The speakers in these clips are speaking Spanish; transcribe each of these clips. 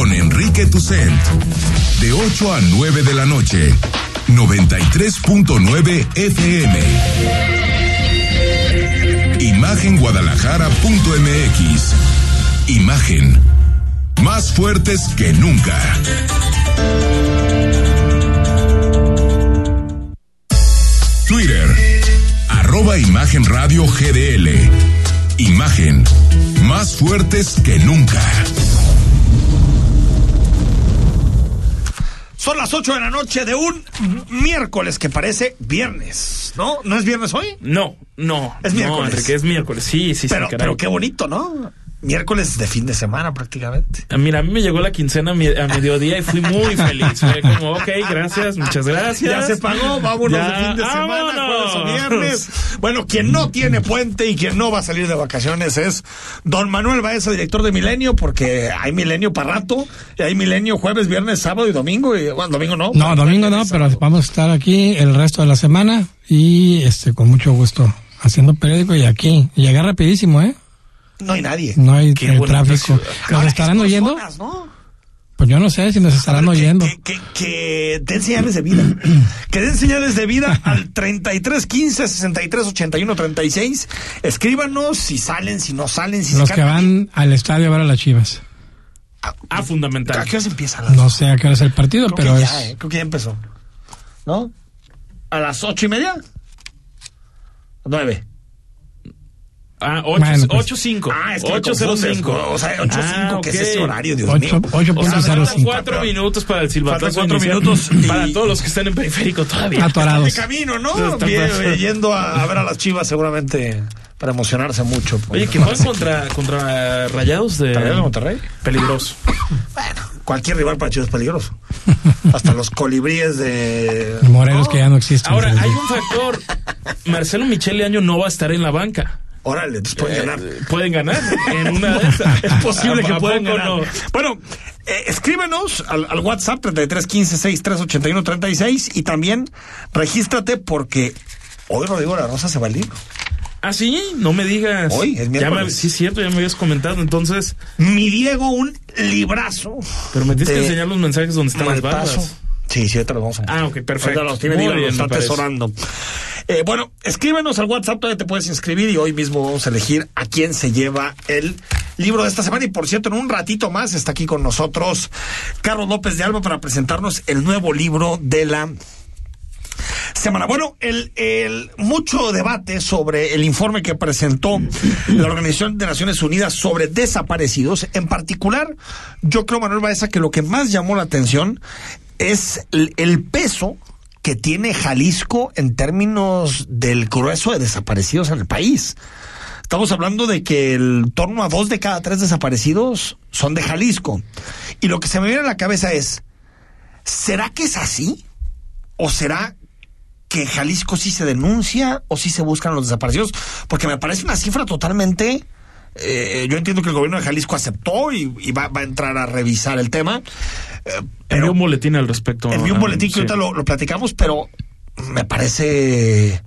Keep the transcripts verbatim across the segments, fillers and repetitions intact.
con Enrique Toussaint, de ocho a nueve de la noche, noventa y tres punto nueve F M. Imagen Guadalajara punto M X. Imagen, más fuertes que nunca. Twitter, arroba Imagen Radio G D L. Imagen, más fuertes que nunca. Son las ocho de la noche de un miércoles que parece viernes, ¿no? ¿No es viernes hoy? No, no. Es miércoles. No, Enrique, es miércoles, sí, sí. Pero, sí, pero qué bonito, ¿no? Miércoles de fin de semana prácticamente. Mira, a mí me llegó la quincena a mediodía y fui muy feliz. Fue como, ok, gracias, muchas gracias. Ya se pagó, vámonos ya, de fin de vámonos. semana, jueves o viernes. Bueno, quien no tiene puente y quien no va a salir de vacaciones es don Manuel Baeza, director de Milenio, porque hay Milenio para rato, y hay Milenio jueves, viernes, sábado y domingo. Y bueno, domingo no. No, domingo no, pero vamos a estar aquí el resto de la semana y este con mucho gusto haciendo periódico y aquí. Llegar rapidísimo, ¿eh? No hay nadie. No hay tráfico. ¿Nos estarán oyendo? ¿No? Pues yo no sé si nos estarán ver, que, oyendo. Que, que, que den señales de vida. Que den señales de vida al treinta y tres quince sesenta y tres ochenta y uno treinta y seis. Escríbanos si salen, si no salen. Si Los se que van aquí. Al estadio a ver a las Chivas. Ah, ah fundamental. ¿A qué hora se empieza? La no sé a qué hora es el partido, creo pero que ya, es... eh, creo que ya empezó. ¿No? ¿A las ocho y media? ¿Nueve? Ah, ocho, bueno, pues, ocho cinco. Ah, es que ocho cero cinco. O sea, ocho ah, cinco, okay. ¿Qué es ese horario, Dios mío? Ocho punto cero cinco. Cuatro minutos para el silbatazo. Cuatro minutos y... para todos los que están en periférico todavía. Atorados. Están de camino, ¿no? Bien, yendo a, a ver a las Chivas seguramente para emocionarse mucho. Por... Oye, que juegan contra, contra Rayados de Monterrey. Peligroso. Bueno, cualquier rival para Chivas es peligroso. Hasta los colibríes de... Morelos no. Que ya no existen. Ahora, hay un factor. Marcelo Michele Año no va a estar en la banca. Órale, entonces pueden eh, ganar. Pueden ganar en una de esas. Es posible a, que a puedan ganar. No. Bueno, eh, escríbenos al, al WhatsApp treinta y tres quince sesenta y tres ochenta y uno treinta y seis y también regístrate porque hoy Rodrigo La Rosa se va al libro. Ah, sí, no me digas. Hoy es miércoles. Ya me, sí, es cierto, ya me habías comentado. Entonces, mi Diego, un librazo. Pero me tienes que enseñar los mensajes donde están las barras. Sí, sí, ahorita los vamos a mostrar. Ah, ok, perfecto. Los tiene Diego, los está atesorando. Eh, bueno, escríbenos al WhatsApp, todavía te puedes inscribir y hoy mismo vamos a elegir a quién se lleva el libro de esta semana. Y por cierto, en un ratito más está aquí con nosotros Carlos López de Alba para presentarnos el nuevo libro de la semana. Bueno, el, el mucho debate sobre el informe que presentó la Organización de Naciones Unidas sobre desaparecidos. En particular, yo creo, Manuel Baeza, que lo que más llamó la atención es el, el peso que tiene Jalisco en términos del grueso de desaparecidos en el país. Estamos hablando de que en torno a dos de cada tres desaparecidos son de Jalisco. Y lo que se me viene a la cabeza es, ¿será que es así? ¿O será que Jalisco sí se denuncia o sí se buscan los desaparecidos? Porque me parece una cifra totalmente... Eh, yo entiendo que el gobierno de Jalisco aceptó y, y va, va a entrar a revisar el tema. Eh, envió un boletín al respecto. Envió un boletín que sí. ahorita lo, lo platicamos, pero me parece,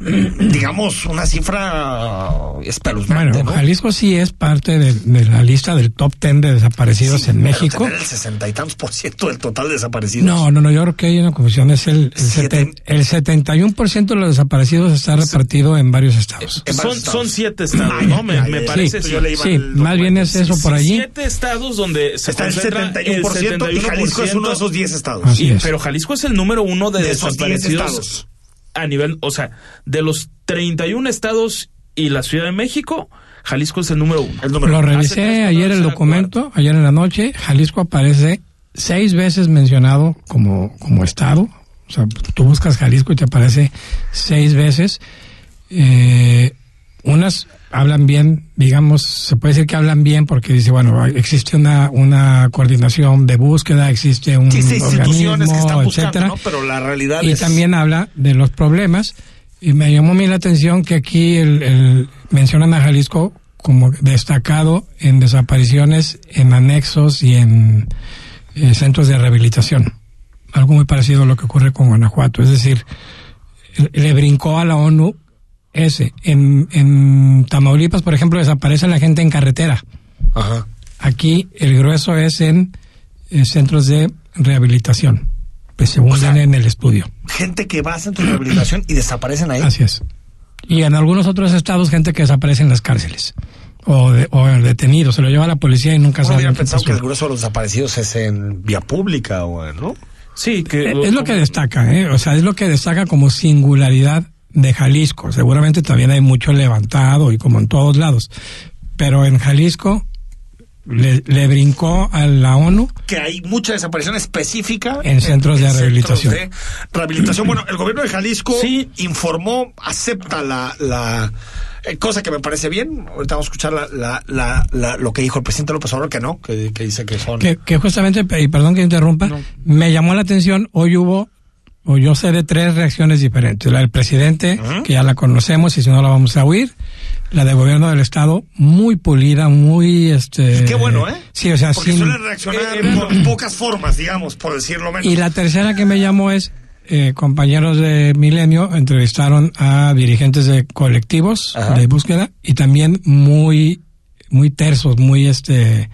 digamos, una cifra espeluznante. Bueno, ¿no? Jalisco sí es parte de, de la lista del top diez de desaparecidos sí, en pero México. Tener el sesenta y tantos por ciento del total de desaparecidos. No, no, no, yo creo que hay una confusión. Es el, el, seten, el setenta y uno por ciento de los desaparecidos está repartido en varios estados. En varios son, estados. Son siete estados, ay, ¿no? Me, ay, me parece. Sí, yo leí sí el más bien es eso por allí. Siete estados donde se está el setenta y uno por ciento y Jalisco es uno de esos diez estados. Y, es. Pero Jalisco es el número uno de, de desaparecidos. Esos diez estados. A nivel, o sea, de los treinta y uno estados y la Ciudad de México, Jalisco es el número uno. El número Lo uno. Revisé ayer el documento, ayer en la noche, Jalisco aparece seis veces mencionado como, como estado. O sea, tú buscas Jalisco y te aparece seis veces. Eh, unas hablan bien, digamos, se puede decir que hablan bien porque dice, bueno, existe una una coordinación de búsqueda, existe un sí, sí, organismo, que están buscando, etcétera, ¿no? Pero la realidad y es... también habla de los problemas y me llamó a mí la atención que aquí el, el mencionan a Jalisco como destacado en desapariciones, en anexos y en eh, centros de rehabilitación, algo muy parecido a lo que ocurre con Guanajuato, es decir, le brincó a la ONU. Ese, en, en Tamaulipas, por ejemplo, desaparece la gente en carretera. Ajá. Aquí el grueso es en, en centros de rehabilitación, pues según o sea, ven en el estudio. Gente que va a centros de rehabilitación y desaparecen ahí. Así es. Y en algunos otros estados, gente que desaparece en las cárceles o, de, o detenido, se lo lleva a la policía y nunca bueno, sabe. Habían pensado que el grueso de los desaparecidos es en vía pública, o ¿no? Sí, que es lo que destaca, ¿eh? O sea, es lo que destaca como singularidad de Jalisco. Seguramente también hay mucho levantado y como en todos lados, pero en Jalisco le, le brincó a la ONU que hay mucha desaparición específica en centros en, en de rehabilitación. Centros de rehabilitación. Bueno, el gobierno de Jalisco sí informó, acepta la la eh, cosa que me parece bien. Ahorita vamos a escuchar la, la, la, la, lo que dijo el presidente López Obrador, que no, que, que dice que son... Que, que justamente, y perdón que interrumpa, no. me llamó la atención, hoy hubo, o yo sé de tres reacciones diferentes. La del presidente, uh-huh. que ya la conocemos y si no la vamos a oír. La del gobierno del estado, muy pulida, muy... este y qué bueno, ¿eh? Sí, o sea, porque sin... suelen reaccionar eh, por pocas formas, digamos, por decirlo menos. Y la tercera que me llamó es, eh, compañeros de Milenio entrevistaron a dirigentes de colectivos Ajá. de búsqueda, y también muy muy tersos, muy... este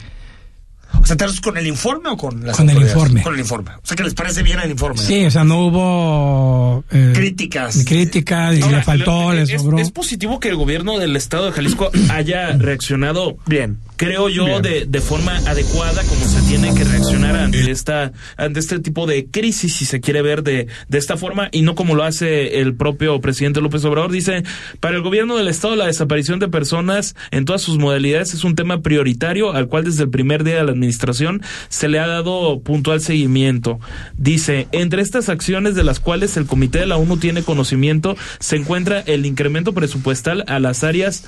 O sea, ¿tersos con el informe o con las autoridades? Con el informe. Con el informe. O sea, que les parece bien el informe. Sí, o sea, no hubo... Eh, críticas. Críticas, y ahora, le faltó, le sobró. Es positivo que el gobierno del estado de Jalisco haya reaccionado bien, creo yo, bien. De, de forma adecuada, como se tiene que reaccionar ante esta ante este tipo de crisis, si se quiere ver de, de esta forma, y no como lo hace el propio presidente López Obrador. Dice, para el gobierno del estado, la desaparición de personas en todas sus modalidades es un tema prioritario, al cual desde el primer día de la administración se le ha dado puntual seguimiento. Dice, entre estas acciones de las cuales el Comité de la ONU tiene conocimiento, se encuentra el incremento presupuestal a las áreas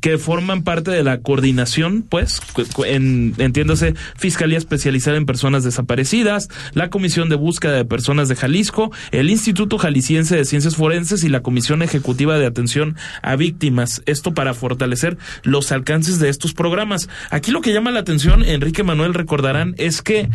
que forman parte de la coordinación, pues, en, entiéndase, Fiscalía Especializada en Personas Desaparecidas, la Comisión de Búsqueda de Personas de Jalisco, el Instituto Jalisciense de Ciencias Forenses y la Comisión Ejecutiva de Atención a Víctimas. Esto para fortalecer los alcances de estos programas. Aquí lo que llama la atención, Enrique Manuel, recordarán, es que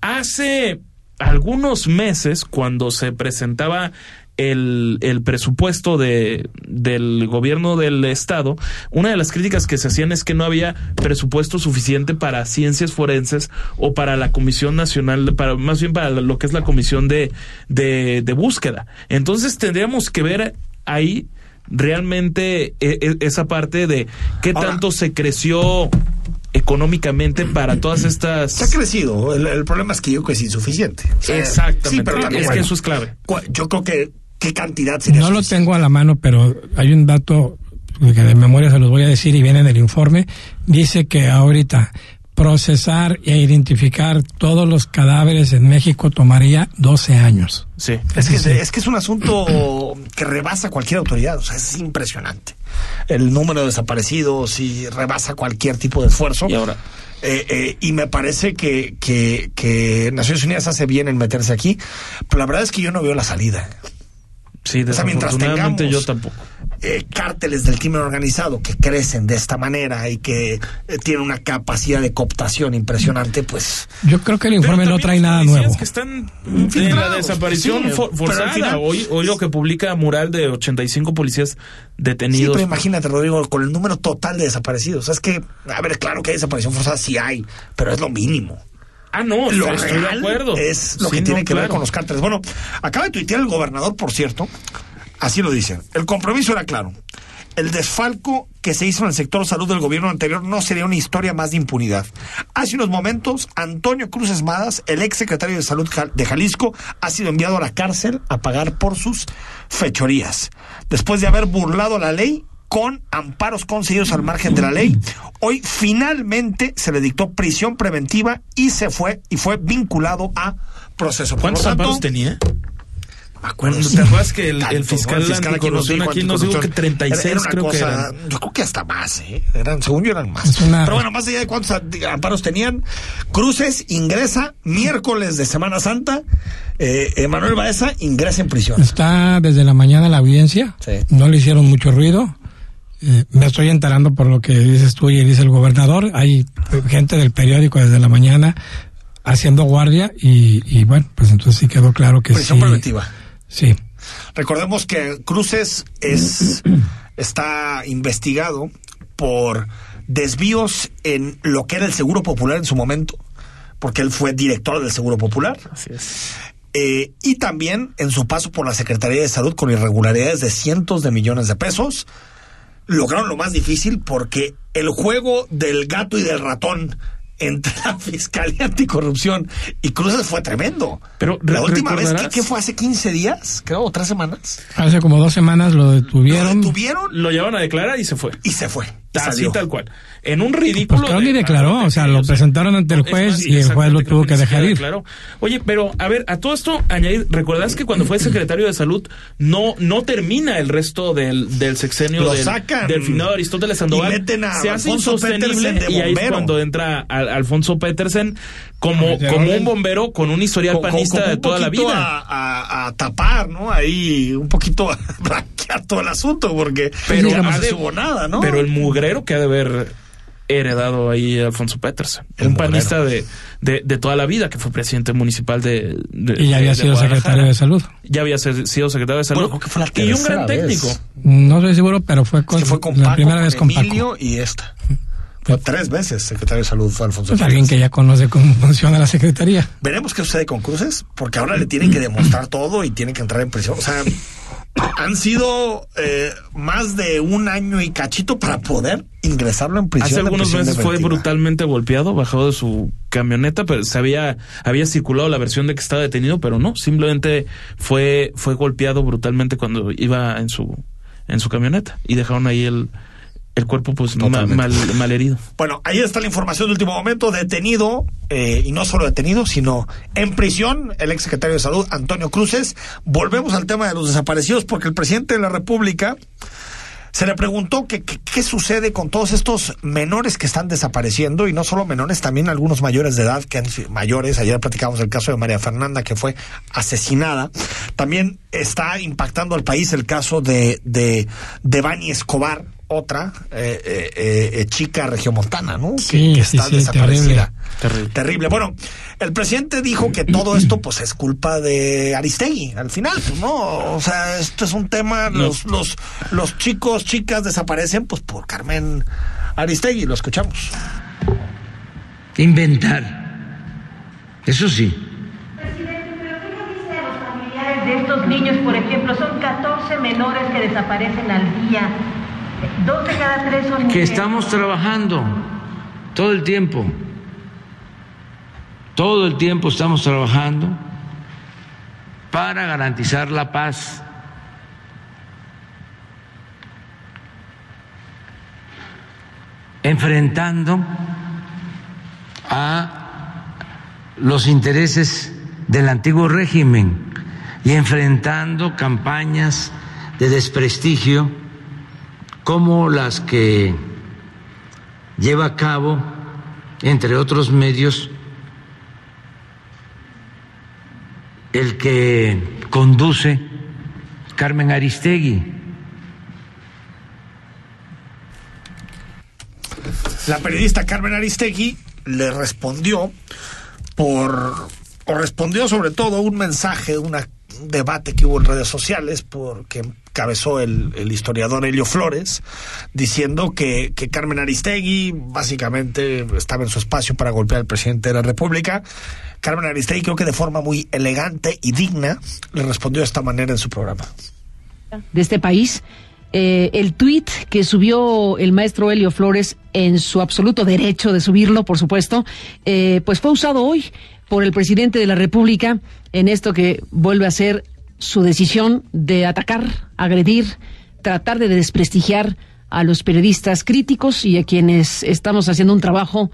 hace algunos meses, cuando se presentaba el el presupuesto de del gobierno del estado, una de las críticas que se hacían es que no había presupuesto suficiente para ciencias forenses o para la Comisión Nacional, para más bien para lo que es la Comisión de de, de búsqueda. Entonces tendríamos que ver ahí realmente esa parte de qué tanto Ahora, se creció económicamente para todas estas... Se ha crecido, el, el problema es que yo creo que es insuficiente. O sea, exactamente, sí, pero también, es bueno, que eso es clave. Yo creo que ¿qué cantidad sería? No lo tengo a la mano, pero hay un dato que de memoria se los voy a decir y viene en el informe. Dice que ahorita procesar e identificar todos los cadáveres en México tomaría doce años. Sí. Es que, sí. es que es un asunto que rebasa cualquier autoridad, o sea, es impresionante. El número de desaparecidos y rebasa cualquier tipo de esfuerzo. Y ahora... Eh, eh, y me parece que, que, que Naciones Unidas hace bien en meterse aquí, pero la verdad es que yo no veo la salida. Sí, o sea, mientras tengamos yo tampoco. Eh, cárteles del crimen organizado que crecen de esta manera y que eh, tienen una capacidad de cooptación impresionante, pues... Yo creo que el informe no trae nada nuevo. Que están en la desaparición sí, for- forzada. Final, hoy, hoy lo que publica Mural de ochenta y cinco policías detenidos. Sí, pero imagínate, Rodrigo, con el número total de desaparecidos. Es que, a ver, claro que hay desaparición forzada, sí hay, pero es lo mínimo. Ah, no, lo real estoy de acuerdo. Es lo sí, que tiene no, que claro. ver con los cárteles. Bueno, acaba de tuitear el gobernador, por cierto, así lo dicen. El compromiso era claro. El desfalco que se hizo en el sector salud del gobierno anterior no sería una historia más de impunidad. Hace unos momentos, Antonio Cruz Esmadas, el exsecretario de Salud de Jalisco, ha sido enviado a la cárcel a pagar por sus fechorías. Después de haber burlado la ley con amparos concedidos al margen de la ley, hoy finalmente se le dictó prisión preventiva y se fue y fue vinculado a proceso. ¿Cuántos tanto, amparos tenía? Acuerdo, ¿Te acuerdas que el, el fiscal, ¿no? el fiscal anticorrupción aquí nos dijo que treinta y seis creo cosa, que eran? Yo creo que hasta más, ¿eh? Eran, según yo eran más. Una... Pero bueno, más allá de cuántos amparos tenían, Cruces ingresa miércoles de Semana Santa, eh, Manuel Baeza ingresa en prisión. Está desde la mañana la audiencia, sí. No le hicieron mucho ruido. Eh, me estoy enterando por lo que dices tú y dice el gobernador. Hay gente del periódico desde la mañana haciendo guardia y, y bueno, pues entonces sí quedó claro que prisión sí. Prisión preventiva. Sí. Recordemos que Cruces es, está investigado por desvíos en lo que era el Seguro Popular en su momento, porque él fue director del Seguro Popular. Así es. Eh, y también en su paso por la Secretaría de Salud con irregularidades de cientos de millones de pesos. Lograron lo más difícil porque el juego del gato y del ratón entre la Fiscalía Anticorrupción y Cruces fue tremendo. Pero la última vez, ¿qué, qué fue? ¿Hace quince días? Creo, ¿o tres semanas? Hace como dos semanas lo detuvieron. Lo detuvieron. Lo llevaron a declarar y se fue. Y se fue. Y así salió. Tal cual. En un ridículo... Pues Crowley de, declaró, de, o sea, lo presentaron ante el juez más, y el juez lo tuvo que dejar ir. Declaró. Oye, pero a ver, a todo esto añadir, ¿recuerdas que cuando fue secretario de Salud no no termina el resto del, del sexenio lo del, sacan, del finado de Aristóteles Sandoval? Se hace insostenible y ahí es cuando entra a, a Alfonso Petersen como, como un bombero con un historial co, panista co, co, de toda la vida. A, a, a tapar, ¿no? Ahí un poquito a blanquear todo el asunto porque pero no se subo nada, ¿no? Pero el mugrero que ha de haber heredado ahí Alfonso Petersen, el un mugrero. Panista de, de, de toda la vida, que fue presidente municipal de, de y ya había de, sido de secretario de salud. Ya había ser, sido secretario de salud. Bueno, fue la y un gran vez. técnico. No estoy seguro, pero fue con, fue con la Paco, primera vez con Emilio Paco. Y esta. Tres veces secretario de salud fue Alfonso Petersen. Alguien que ya conoce cómo funciona la secretaría. Veremos qué sucede con Cruces, porque ahora le tienen que demostrar todo y tienen que entrar en prisión. O sea, han sido eh, más de un año y cachito para poder ingresarlo en prisión. Hace algunos meses fue brutalmente golpeado, bajado de su camioneta, pero se había, había circulado la versión de que estaba detenido, pero no, simplemente fue, fue golpeado brutalmente cuando iba en su, en su camioneta y dejaron ahí el... El cuerpo, pues, mal, mal, mal herido. Bueno, ahí está la información de último momento. Detenido, eh, y no solo detenido, sino en prisión, el exsecretario de Salud, Antonio Cruz. Volvemos al tema de los desaparecidos, porque el presidente de la República se le preguntó qué que, que sucede con todos estos menores que están desapareciendo, y no solo menores, también algunos mayores de edad, que han sido mayores. Ayer platicamos el caso de María Fernanda, que fue asesinada. También está impactando al país el caso de, de, de Bani Escobar, otra eh, eh, eh, chica regiomontana, ¿no? Sí, que, que está sí, sí, desaparecida. Terrible, terrible. terrible. Bueno, el presidente dijo que todo esto, pues, es culpa de Aristegui. Al final, pues, no, o sea, esto es un tema. Los, los, los chicos, chicas desaparecen, pues, por Carmen Aristegui. Lo escuchamos. Inventar, eso sí. Presidente, pero ¿qué le dice a los familiares de estos niños, por ejemplo? Son catorce menores que desaparecen al día. Dos de cada tres son que estamos trabajando todo el tiempo, todo el tiempo estamos trabajando para garantizar la paz. Enfrentando a los intereses del antiguo régimen y enfrentando campañas de desprestigio como las que lleva a cabo, entre otros medios, el que conduce Carmen Aristegui. La periodista Carmen Aristegui le respondió por, o respondió sobre todo un mensaje, una un debate que hubo en redes sociales porque encabezó el, el historiador Helio Flores diciendo que, que Carmen Aristegui básicamente estaba en su espacio para golpear al presidente de la República. Carmen Aristegui, creo que de forma muy elegante y digna, le respondió de esta manera en su programa. De este país, eh, el tuit que subió el maestro Helio Flores, en su absoluto derecho de subirlo, por supuesto, eh, pues fue usado hoy por el presidente de la República en esto que vuelve a ser su decisión de atacar, agredir, tratar de desprestigiar a los periodistas críticos y a quienes estamos haciendo un trabajo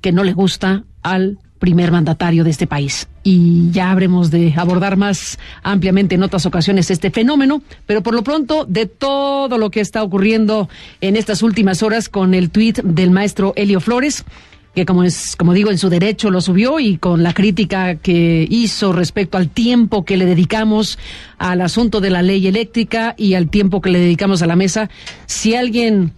que no le gusta al primer mandatario de este país. Y ya habremos de abordar más ampliamente en otras ocasiones este fenómeno, pero por lo pronto, de todo lo que está ocurriendo en estas últimas horas con el tuit del maestro Helio Flores, que como es, como digo, en su derecho lo subió, y con la crítica que hizo respecto al tiempo que le dedicamos al asunto de la ley eléctrica y al tiempo que le dedicamos a la mesa. Si alguien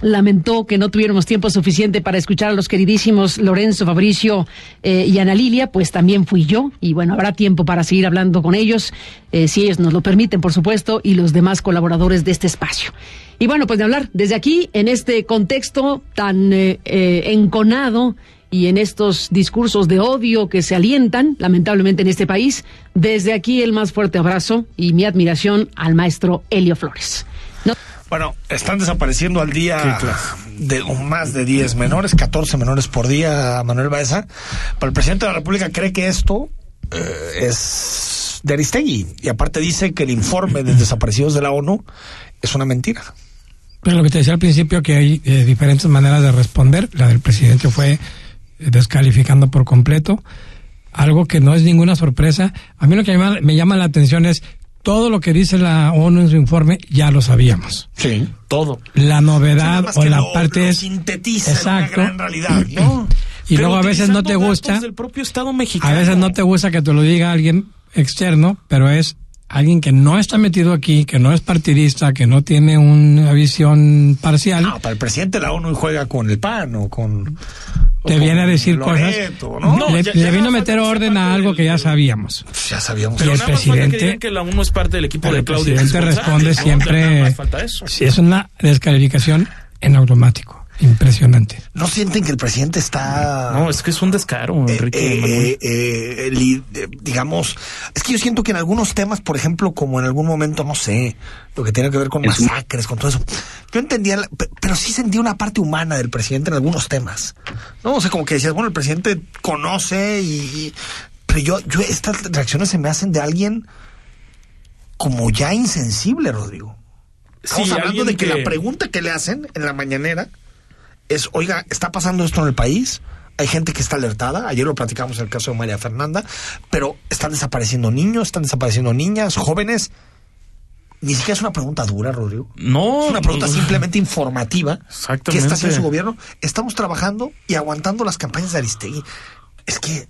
lamentó que no tuviéramos tiempo suficiente para escuchar a los queridísimos Lorenzo, Fabricio eh, y Ana Lilia, pues también fui yo, y bueno, habrá tiempo para seguir hablando con ellos, eh, si ellos nos lo permiten, por supuesto, y los demás colaboradores de este espacio. Y bueno, pues de hablar desde aquí, en este contexto tan eh, eh, enconado, y en estos discursos de odio que se alientan, lamentablemente, en este país, desde aquí el más fuerte abrazo y mi admiración al maestro Helio Flores. No... Bueno, están desapareciendo al día de más de diez menores, catorce menores por día, Manuel Baeza. Pero el presidente de la República cree que esto eh, es de Aristegui. Y aparte dice que el informe de desaparecidos de la ONU es una mentira. Pero lo que te decía al principio, que hay eh, diferentes maneras de responder. La del presidente fue eh, descalificando por completo, algo que no es ninguna sorpresa. A mí lo que me llama, me llama la atención es... Todo lo que dice la ONU en su informe ya lo sabíamos. Sí, todo. La novedad o la lo, parte lo es... sintetiza exacto, una gran realidad, ¿no? Y pero luego a veces no te gusta... del propio Estado mexicano. A veces no te gusta que te lo diga alguien externo, pero es alguien que no está metido aquí, que no es partidista, que no tiene una visión parcial. No, para el presidente de la ONU juega con el P A N o con... Te viene a decir Loreto, cosas. ¿No? Le, ya, ya le vino a meter orden a algo del, que ya sabíamos. Ya sabíamos. Pero el presidente. Que, que la ONU es parte del equipo de Claudio. El presidente responde siempre. Sí, es una descalificación en automático. Impresionante. ¿No sienten que el presidente está? No, es que es un descaro, Enrique. Eh, eh, eh, eh, eh, digamos, es que yo siento que en algunos temas, por ejemplo, como en algún momento, no sé, lo que tiene que ver con masacres, con todo eso, yo entendía, pero sí sentía una parte humana del presidente en algunos temas. No, o sea, como que decías, bueno, el presidente conoce y, y pero yo, yo estas reacciones se me hacen de alguien como ya insensible, Rodrigo. Estamos sí, hablando de que, que la pregunta que le hacen en la mañanera es, oiga, ¿está pasando esto en el país? Hay gente que está alertada, ayer lo platicamos en el caso de María Fernanda, pero están desapareciendo niños, están desapareciendo niñas, jóvenes. Ni siquiera es una pregunta dura, Rodrigo. No. Es una pregunta no, simplemente informativa. Exactamente. ¿Qué está haciendo su gobierno? Estamos trabajando y aguantando las campañas de Aristegui. Es que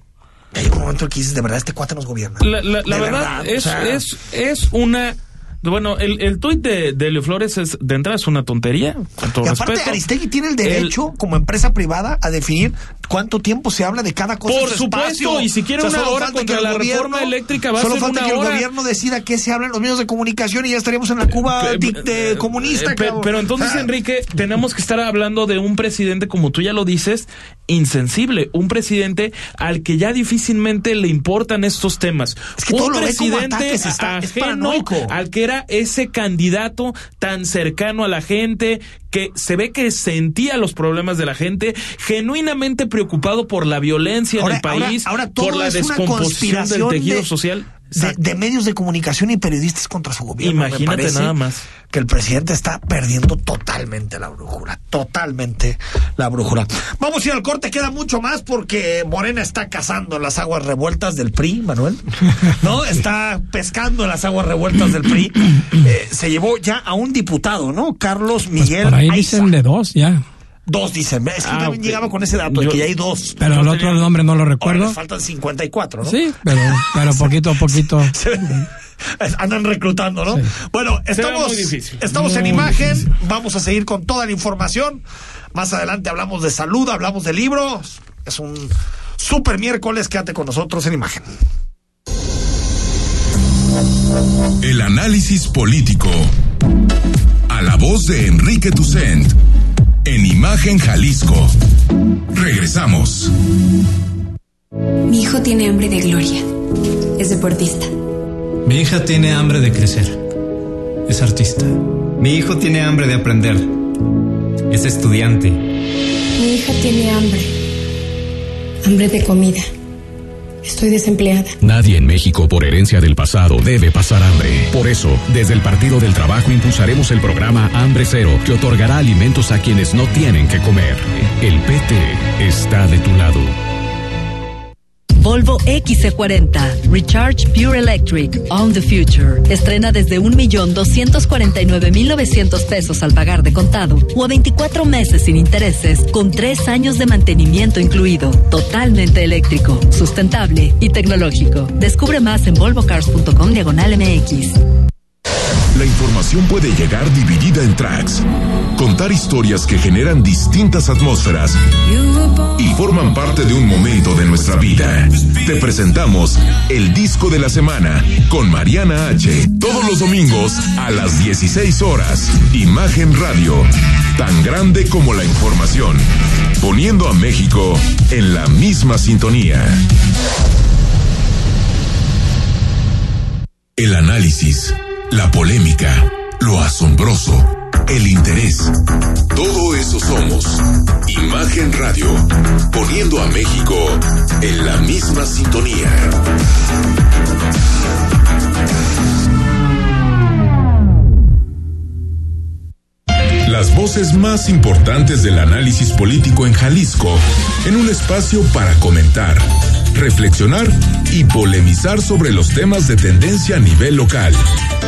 hay un momento en que dices, de verdad, este cuate nos gobierna. La, la, la verdad, verdad es, o sea, es, es una... Bueno, el, el tuit de, de Helio Flores es, de entrada es una tontería. Con todo y aparte, respeto, Aristegui tiene el derecho, el, como empresa privada, a definir cuánto tiempo se habla de cada cosa. Por supuesto, espacio. Y si quiere o sea, una hora contra la gobierno, reforma eléctrica va a ser una hora. Solo falta que el gobierno decida qué se habla en los medios de comunicación y ya estaríamos en la Cuba eh, de, de, eh, comunista. Eh, pero, pero entonces, ah. Enrique, tenemos que estar hablando de un presidente, como tú ya lo dices, insensible. Un presidente al que ya difícilmente le importan estos temas. Es que un presidente está, ajeno al que era ese candidato tan cercano a la gente, que se ve que sentía los problemas de la gente, genuinamente preocupado por la violencia ahora, en el país, ahora, ahora todo por la descomposición del tejido de, social. De, de medios de comunicación y periodistas contra su gobierno. Imagínate nada más. Que el presidente está perdiendo totalmente la brújula, totalmente la brújula. Vamos a ir al corte, queda mucho más porque Morena está cazando las aguas revueltas del P R I, Manuel, ¿no? Está pescando las aguas revueltas del P R I. Eh, se llevó ya a un diputado, ¿no? Carlos Miguel pues por ahí Aiza. Dicen de dos ya. Dos dicen, es que ah, también okay. Llegaba con ese dato, yo, de que ya hay dos. Pero el otro tenía... nombre no lo recuerdo. Ahora les faltan cincuenta y cuatro, ¿no? Sí, pero, pero poquito a poquito. Se, se, andan reclutando, ¿no? Sí. Bueno, estamos, estamos en Imagen, difícil. Vamos a seguir con toda la información. Más adelante hablamos de salud, hablamos de libros. Es un super miércoles, quédate con nosotros en Imagen. El análisis político. A la voz de Enrique Toussaint. En Imagen Jalisco. Regresamos. Mi hijo tiene hambre de gloria. Es deportista. Mi hija tiene hambre de crecer. Es artista. Mi hijo tiene hambre de aprender. Es estudiante. Mi hija tiene hambre. Hambre de comida. Estoy desempleada. Nadie en México por herencia del pasado debe pasar hambre. Por eso, desde el Partido del Trabajo impulsaremos el programa Hambre Cero, que otorgará alimentos a quienes no tienen que comer. El P T está de tu lado. Volvo X C cuarenta Recharge Pure Electric On the Future. Estrena desde un millón doscientos cuarenta y nueve mil novecientos pesos al pagar de contado o a veinticuatro meses sin intereses, con tres años de mantenimiento incluido. Totalmente eléctrico, sustentable y tecnológico. Descubre más en volvocars punto com diagonal M X. La información puede llegar dividida en tracks, contar historias que generan distintas atmósferas y forman parte de un momento de nuestra vida. Te presentamos el disco de la semana con Mariana H. Todos los domingos a las dieciséis horas. Imagen Radio, tan grande como la información, poniendo a México en la misma sintonía. El análisis, la polémica, lo asombroso, el interés. Todo eso somos. Imagen Radio, poniendo a México en la misma sintonía. Las voces más importantes del análisis político en Jalisco, en un espacio para comentar, reflexionar y polemizar sobre los temas de tendencia a nivel local,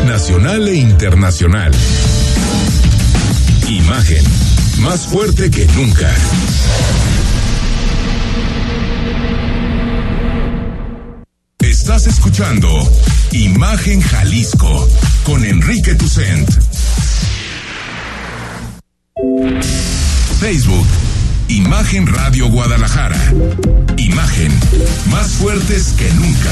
nacional e internacional. Imagen, más fuerte que nunca. Estás escuchando Imagen Jalisco con Enrique Toussaint. Facebook, Imagen Radio Guadalajara. Imagen, más fuertes que nunca.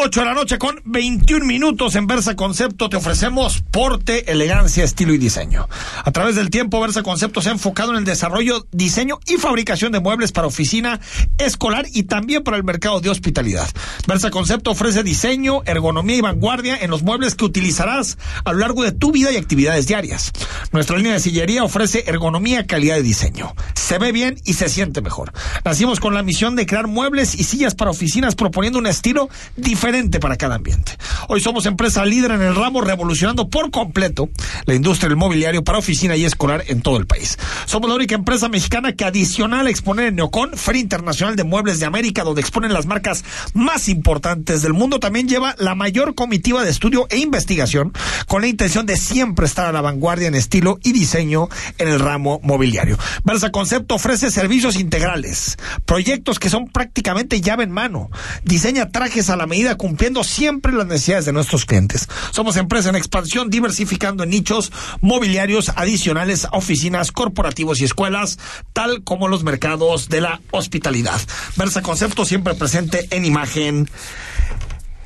Ocho de la noche con veintiún minutos. En Versa Concepto te ofrecemos porte, elegancia, estilo y diseño. A través del tiempo, Versa Concepto se ha enfocado en el desarrollo, diseño y fabricación de muebles para oficina, escolar y también para el mercado de hospitalidad. Versa Concepto ofrece diseño, ergonomía y vanguardia en los muebles que utilizarás a lo largo de tu vida y actividades diarias. Nuestra línea de sillería ofrece ergonomía, calidad y diseño. Se ve bien y se siente mejor. Nacimos con la misión de crear muebles y sillas para oficinas, proponiendo un estilo diferente para cada ambiente. Hoy somos empresa líder en el ramo, revolucionando por completo la industria del mobiliario para oficina y escolar en todo el país. Somos la única empresa mexicana que, adicional a exponer en Neocon, Feria Internacional de Muebles de América, donde exponen las marcas más importantes del mundo, también lleva la mayor comitiva de estudio e investigación con la intención de siempre estar a la vanguardia en estilo y diseño en el ramo mobiliario. Versa Concepto ofrece servicios integrales, proyectos que son prácticamente llave en mano. Diseña trajes a la medida, cumpliendo siempre las necesidades de nuestros clientes. Somos empresa en expansión, diversificando en nichos mobiliarios adicionales a oficinas, corporativos y escuelas, tal como los mercados de la hospitalidad. Versa Concepto, siempre presente en Imagen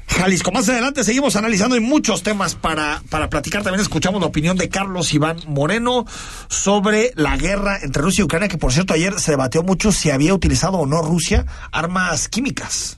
Jalisco. Más adelante seguimos analizando y muchos temas para, para platicar. También escuchamos la opinión de Carlos Iván Moreno sobre la guerra entre Rusia y Ucrania, que por cierto ayer se debatió mucho si había utilizado o no Rusia armas químicas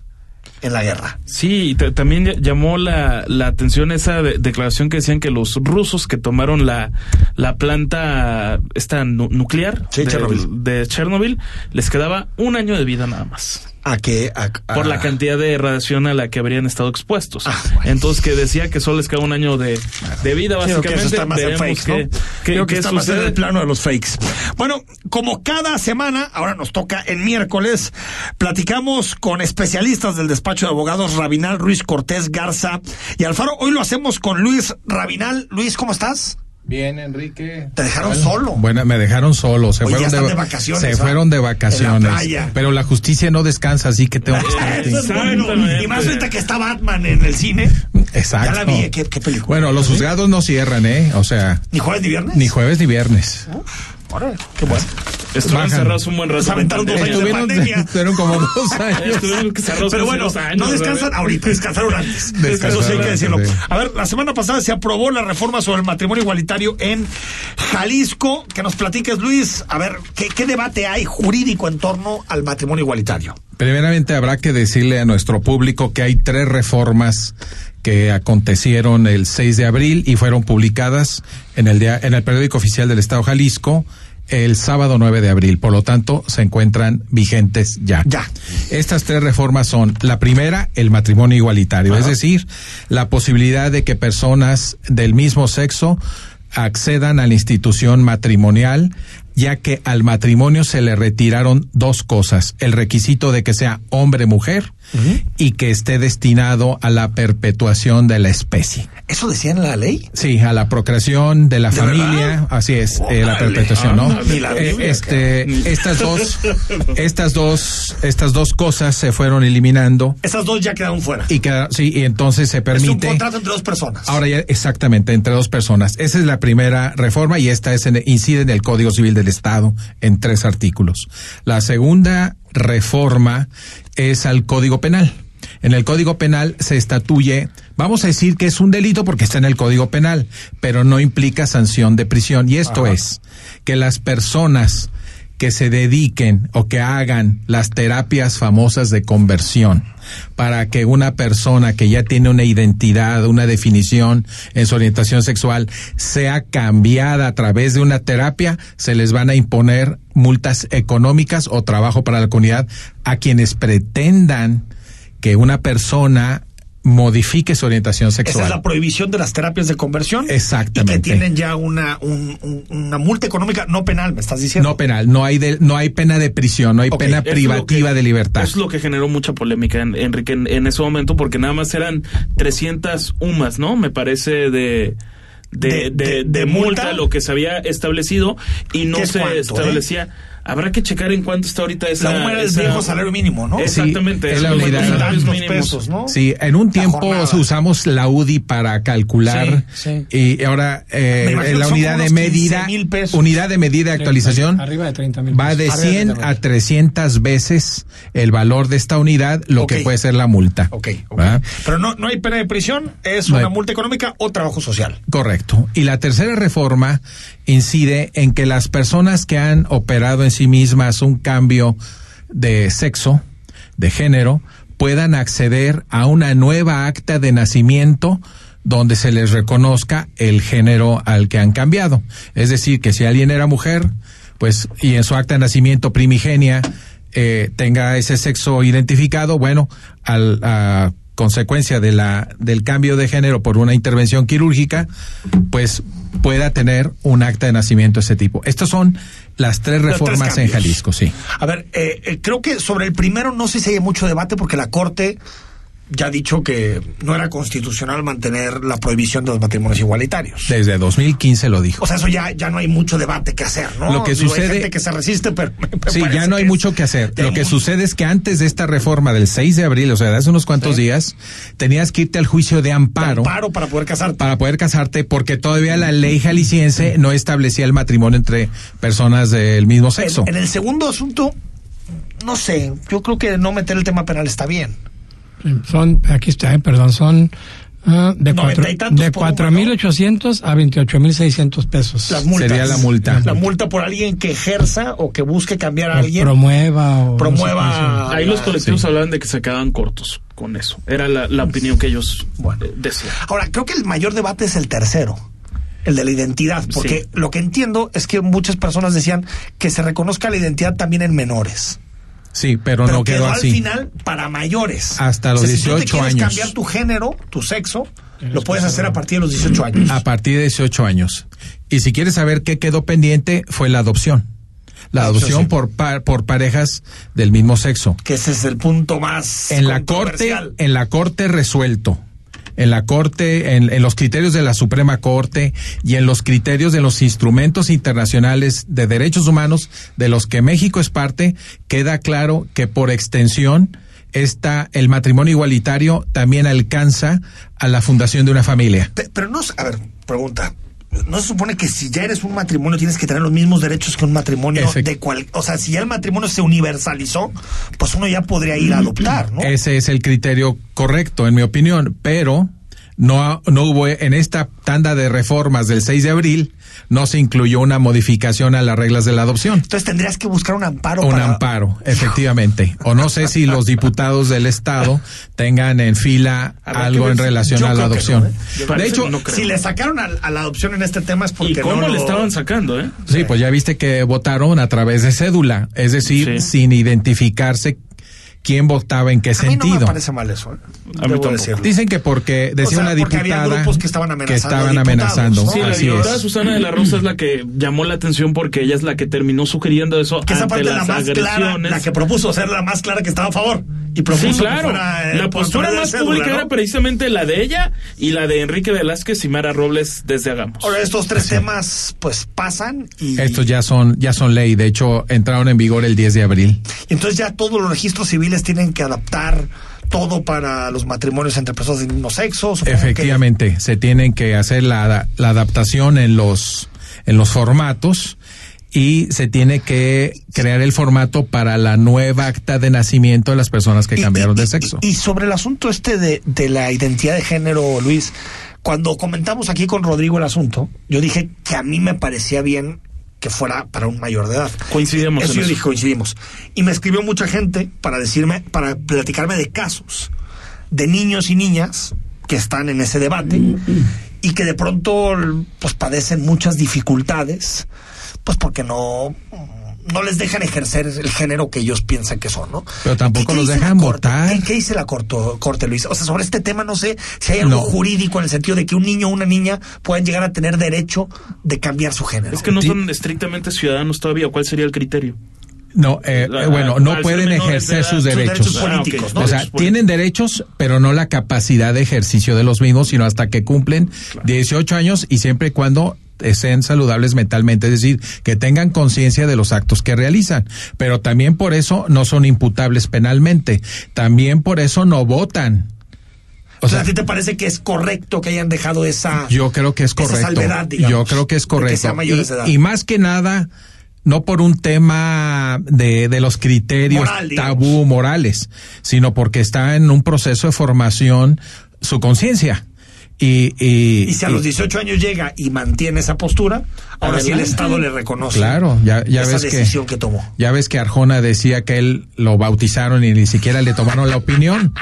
en la guerra. Sí, t- también llamó la, la atención esa de- declaración que decían que los rusos que tomaron la, la planta esta nu- nuclear sí, de, Chernóbil. de Chernóbil, les quedaba un año de vida nada más. ¿A qué? A, a... Por la cantidad de radiación a la que habrían estado expuestos. Ah, bueno. Entonces, que decía que solo les queda un año de, de vida, básicamente. Creo que eso está más en fakes, ¿no? que, que, Creo que, que está más en el plano de los fakes. Bueno, como cada semana, ahora nos toca en miércoles, platicamos con especialistas del despacho de abogados Rabinal Ruiz Cortés Garza y Alfaro. Hoy lo hacemos con Luis Rabinal. Luis, ¿cómo estás? Bien, Enrique. Te dejaron bueno, solo. Bueno, me dejaron solo. Se Hoy fueron ya están de, de vacaciones. Se ¿sabes? fueron de vacaciones. La pero la justicia no descansa, así que tengo que estar. Es bueno. Y más ahorita que está Batman en el cine. Exacto. Ya la vi. ¿Qué, qué película? Bueno, los juzgados no cierran, ¿eh? O sea. ¿Ni jueves ni viernes? Ni jueves ni viernes. Ahora, qué bueno. Estuvieron cerrados un buen rato. Aventaron dos años de pandemia. Estuvieron como dos años. Pero bueno, no descansan ahorita, descansaron antes. Eso sí hay que decirlo. A ver, la semana pasada se aprobó la reforma sobre el matrimonio igualitario en Jalisco. Que nos platiques, Luis, a ver, ¿qué, qué debate hay jurídico en torno al matrimonio igualitario? Primeramente habrá que decirle a nuestro público que hay tres reformas que acontecieron el seis de abril y fueron publicadas en el día, en el periódico oficial del Estado de Jalisco el sábado nueve de abril, por lo tanto se encuentran vigentes ya. Ya. Estas tres reformas son: la primera, el matrimonio igualitario, ajá, es decir, la posibilidad de que personas del mismo sexo accedan a la institución matrimonial ya que al matrimonio se le retiraron dos cosas: el requisito de que sea hombre-mujer uh-huh. y que esté destinado a la perpetuación de la especie. ¿Eso decía en la ley? Sí, a la procreación de la ¿De familia, verdad? Así es, oh, eh, la perpetuación, ah, ¿no? La eh, este, que... estas dos, estas dos, estas dos cosas se fueron eliminando. Esas dos ya quedaron fuera. Y quedaron, sí, y entonces se permite. Es un contrato entre dos personas. Ahora ya, exactamente, entre dos personas. Esa es la primera reforma y esta es en, incide en el Código Civil del Estado en tres artículos. La segunda reforma es al Código Penal. En el Código Penal se estatuye, vamos a decir que es un delito porque está en el Código Penal, pero no implica sanción de prisión. Y esto Ajá. es que las personas que se dediquen o que hagan las terapias famosas de conversión para que una persona que ya tiene una identidad, una definición en su orientación sexual, sea cambiada a través de una terapia, se les van a imponer multas económicas o trabajo para la comunidad a quienes pretendan que una persona modifique su orientación sexual. Esa es la prohibición de las terapias de conversión. Exactamente. Y que tienen ya una un, un, una multa económica, no penal, me estás diciendo. No penal, no hay de, no hay pena de prisión, no hay okay, pena privativa que, de libertad. Es lo que generó mucha polémica, Enrique, en, en ese momento, porque nada más eran trescientas UMAS, ¿no? Me parece de... De, de, de, de multa, multa lo que se había establecido y no se cuánto, establecía. ¿Eh? Habrá que checar en cuánto está ahorita esa. La U M A era el viejo salario mínimo, ¿no? Exactamente. Sí, es la unidad de pesos, ¿no? Sí, en un tiempo usamos la U D I para calcular sí, sí. y ahora eh, la unidad de medida, unidad de medida de actualización arriba de treinta mil va de cien a trescientas veces el valor de esta unidad, lo okay. que puede ser la multa. Ok, okay. Pero no, no hay pena de prisión, es no una hay. multa económica o trabajo social. Correcto. Y la tercera reforma incide en que las personas que han operado en sí mismas un cambio de sexo, de género, puedan acceder a una nueva acta de nacimiento donde se les reconozca el género al que han cambiado. Es decir, que si alguien era mujer, pues y en su acta de nacimiento primigenia eh, tenga ese sexo identificado, bueno, al a, consecuencia de la del cambio de género por una intervención quirúrgica, pues pueda tener un acta de nacimiento de ese tipo. Estas son las tres reformas tres en Jalisco, sí. A ver, eh, eh, creo que sobre el primero no sé si hay mucho debate porque la Corte ya ha dicho que no era constitucional mantener la prohibición de los matrimonios igualitarios. Desde dos mil quince lo dijo. O sea, eso ya, ya no hay mucho debate que hacer, ¿no? Lo que Digo, sucede... Hay gente que se resiste, pero... Sí, ya no hay que mucho es... que hacer. Lo que mucho... sucede es que antes de esta reforma del seis de abril, o sea, de hace unos cuantos sí. días, tenías que irte al juicio de amparo. De amparo para poder casarte. Para poder casarte, porque todavía la ley jalisciense sí. no establecía el matrimonio entre personas del mismo sexo. En, en el segundo asunto, no sé, yo creo que no meter el tema penal está bien. Son, aquí está, eh, perdón, son uh, de cuatro, de cuatro mil ochocientos a veintiocho mil seiscientos pesos. Las multas. Sería la multa. La multa por alguien que ejerza o que busque cambiar a o alguien. Promueva o promueva. No sé, ahí los colectivos sí. hablaban de que se quedaban cortos con eso. Era la, la opinión que ellos bueno, decían. Ahora, creo que el mayor debate es el tercero. El de la identidad, porque sí. lo que entiendo es que muchas personas decían que se reconozca la identidad también en menores. Sí, pero, pero no quedó, quedó así. Al final para mayores. Hasta los o sea, dieciocho años. Si tú te quieres años. cambiar tu género, tu sexo, lo puedes hacer a partir de los dieciocho años. A partir de dieciocho años. Y si quieres saber qué quedó pendiente, fue la adopción. La adopción sí. por par, por parejas del mismo sexo. Que ese es el punto más en la corte, en la corte resuelto. En la Corte, en, en los criterios de la Suprema Corte y en los criterios de los instrumentos internacionales de derechos humanos de los que México es parte, queda claro que por extensión está el matrimonio igualitario también alcanza a la fundación de una familia. Pero, pero no, a ver, pregunta. ¿No se supone que si ya eres un matrimonio tienes que tener los mismos derechos que un matrimonio Efect- de cual, o sea, si ya el matrimonio se universalizó, pues uno ya podría ir a adoptar, ¿no? Ese es el criterio correcto, en mi opinión, pero no, no hubo en esta tanda de reformas del seis de abril, no se incluyó una modificación a las reglas de la adopción. Entonces tendrías que buscar un amparo. Un para... amparo, efectivamente. O no sé si los diputados del Estado tengan en fila ver, algo en relación yo a la adopción. No, ¿eh? De hecho, no si le sacaron a, a la adopción en este tema es porque... ¿Y cómo no lo... le estaban sacando? ¿eh? Sí, sí, pues ya viste que votaron a través de cédula, es decir, sí. sin identificarse quién votaba en qué a sentido. A mí no me parece mal eso, ¿eh? A mí decirlo. Dicen que porque, decía o sea, una diputada que estaban amenazando. Que estaban amenazando. ¿No? Sí, así la diputada es. Susana de la Rosa es la que llamó la atención porque ella es la que terminó sugiriendo eso. Que esa parte la más clara, la que propuso ser la más clara que estaba a favor. Y propuso sí, claro. que fuera, eh, la postura más cédula, pública, ¿no? Era precisamente la de ella y la de Enrique Velázquez y Mara Robles desde Hagamos. Ahora, estos tres así. temas, pues, pasan y... Estos ya son, ya son ley. De hecho, entraron en vigor el diez de abril. Entonces ya todos los registros civiles tienen que adaptar todo para los matrimonios entre personas del mismo sexo. Efectivamente, que... se tienen que hacer la, la adaptación en los, en los formatos. Y se tiene que crear el formato para la nueva acta de nacimiento de las personas que y, cambiaron y, de sexo. Y, y sobre el asunto este de, de la identidad de género, Luis, cuando comentamos aquí con Rodrigo el asunto, yo dije que a mí me parecía bien que fuera para un mayor de edad. Coincidimos. Eso en yo eso. dije, coincidimos. Y me escribió mucha gente para decirme, para platicarme de casos de niños y niñas que están en ese debate y que de pronto pues padecen muchas dificultades, pues porque no, no les dejan ejercer el género que ellos piensan que son, ¿no? Pero tampoco ¿Qué, los qué dejan votar. ¿En qué dice la corto, corte, Luis? O sea, sobre este tema no sé si hay algo no. jurídico en el sentido de que un niño o una niña puedan llegar a tener derecho de cambiar su género. Es que no son estrictamente ciudadanos todavía. ¿Cuál sería el criterio? No, eh, la, bueno, no pueden ejercer edad, sus derechos, sus derechos políticos, ah, okay. ¿no? O sea, derechos tienen derechos, pero no la capacidad de ejercicio de los mismos, sino hasta que cumplen claro. dieciocho años y siempre y cuando sean saludables mentalmente, es decir, que tengan conciencia de los actos que realizan, pero también por eso no son imputables penalmente, también por eso no votan. O sea, ¿a ti te parece que es correcto que hayan dejado esa? Yo creo que es correcto. Esa salvedad, digamos, yo creo que es correcto. Que y, y más que nada, no por un tema de, de los criterios moral, tabú morales, sino porque está en un proceso de formación su conciencia. Y, y, y si a los dieciocho años llega y mantiene esa postura, ahora sí el Estado le reconoce. Claro, ya, ya esa ves decisión que, que tomó. Ya ves que Arjona decía que él lo bautizaron y ni siquiera le tomaron la opinión.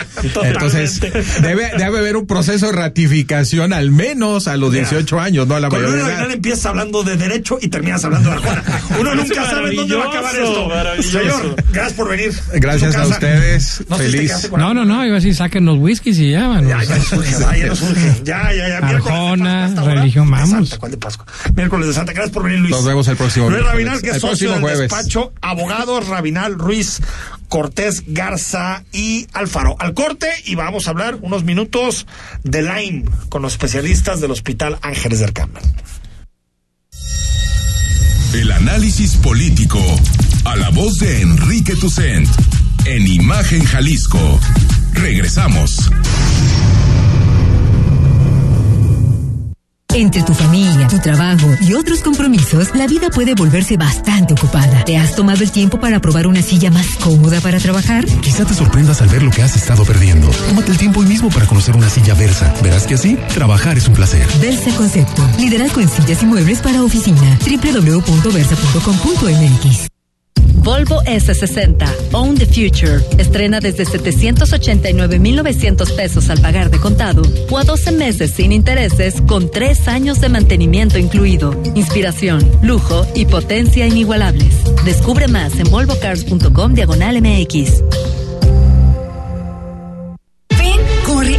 Entonces, debe, debe haber un proceso de ratificación al menos a los dieciocho años, no a la mayoría. Con uno al final empiezas hablando de derecho y terminas hablando de Arjona. Uno nunca sabe dónde va a acabar esto. Señor, gracias por venir. Gracias a ustedes. No, feliz. No, no, no, iba a decir, saquen los whiskies y ya, bueno. Ya, ya nos surge, ya nos surge. Ya, ya, ya. Arjona, de Pascua, religión, vamos. De Santa, ¿cuál de Pascua? Miércoles de Santa. Gracias por venir, Luis. Nos vemos el próximo Luis Rabinal, que es socio del despacho, abogado Rabinal Ruiz Cortés Garza y Alfaro. Al corte y vamos a hablar unos minutos de Lyme con los especialistas del Hospital Ángeles del Carmen. El análisis político a la voz de Enrique Toussaint en Imagen Jalisco. Regresamos. Entre tu familia, tu trabajo y otros compromisos, la vida puede volverse bastante ocupada. ¿Te has tomado el tiempo para probar una silla más cómoda para trabajar? Quizá te sorprendas al ver lo que has estado perdiendo. Tómate el tiempo hoy mismo para conocer una silla Versa. Verás que así, trabajar es un placer. Versa Concepto. Liderazgo en sillas y muebles para oficina. doble u doble u doble u punto versa punto com punto m x. Volvo ese sesenta, Own the Future. Estrena desde setecientos ochenta y nueve mil novecientos pesos al pagar de contado o a doce meses sin intereses con tres años de mantenimiento incluido. Inspiración, lujo y potencia inigualables. Descubre más en volvo cars punto com diagonal m x.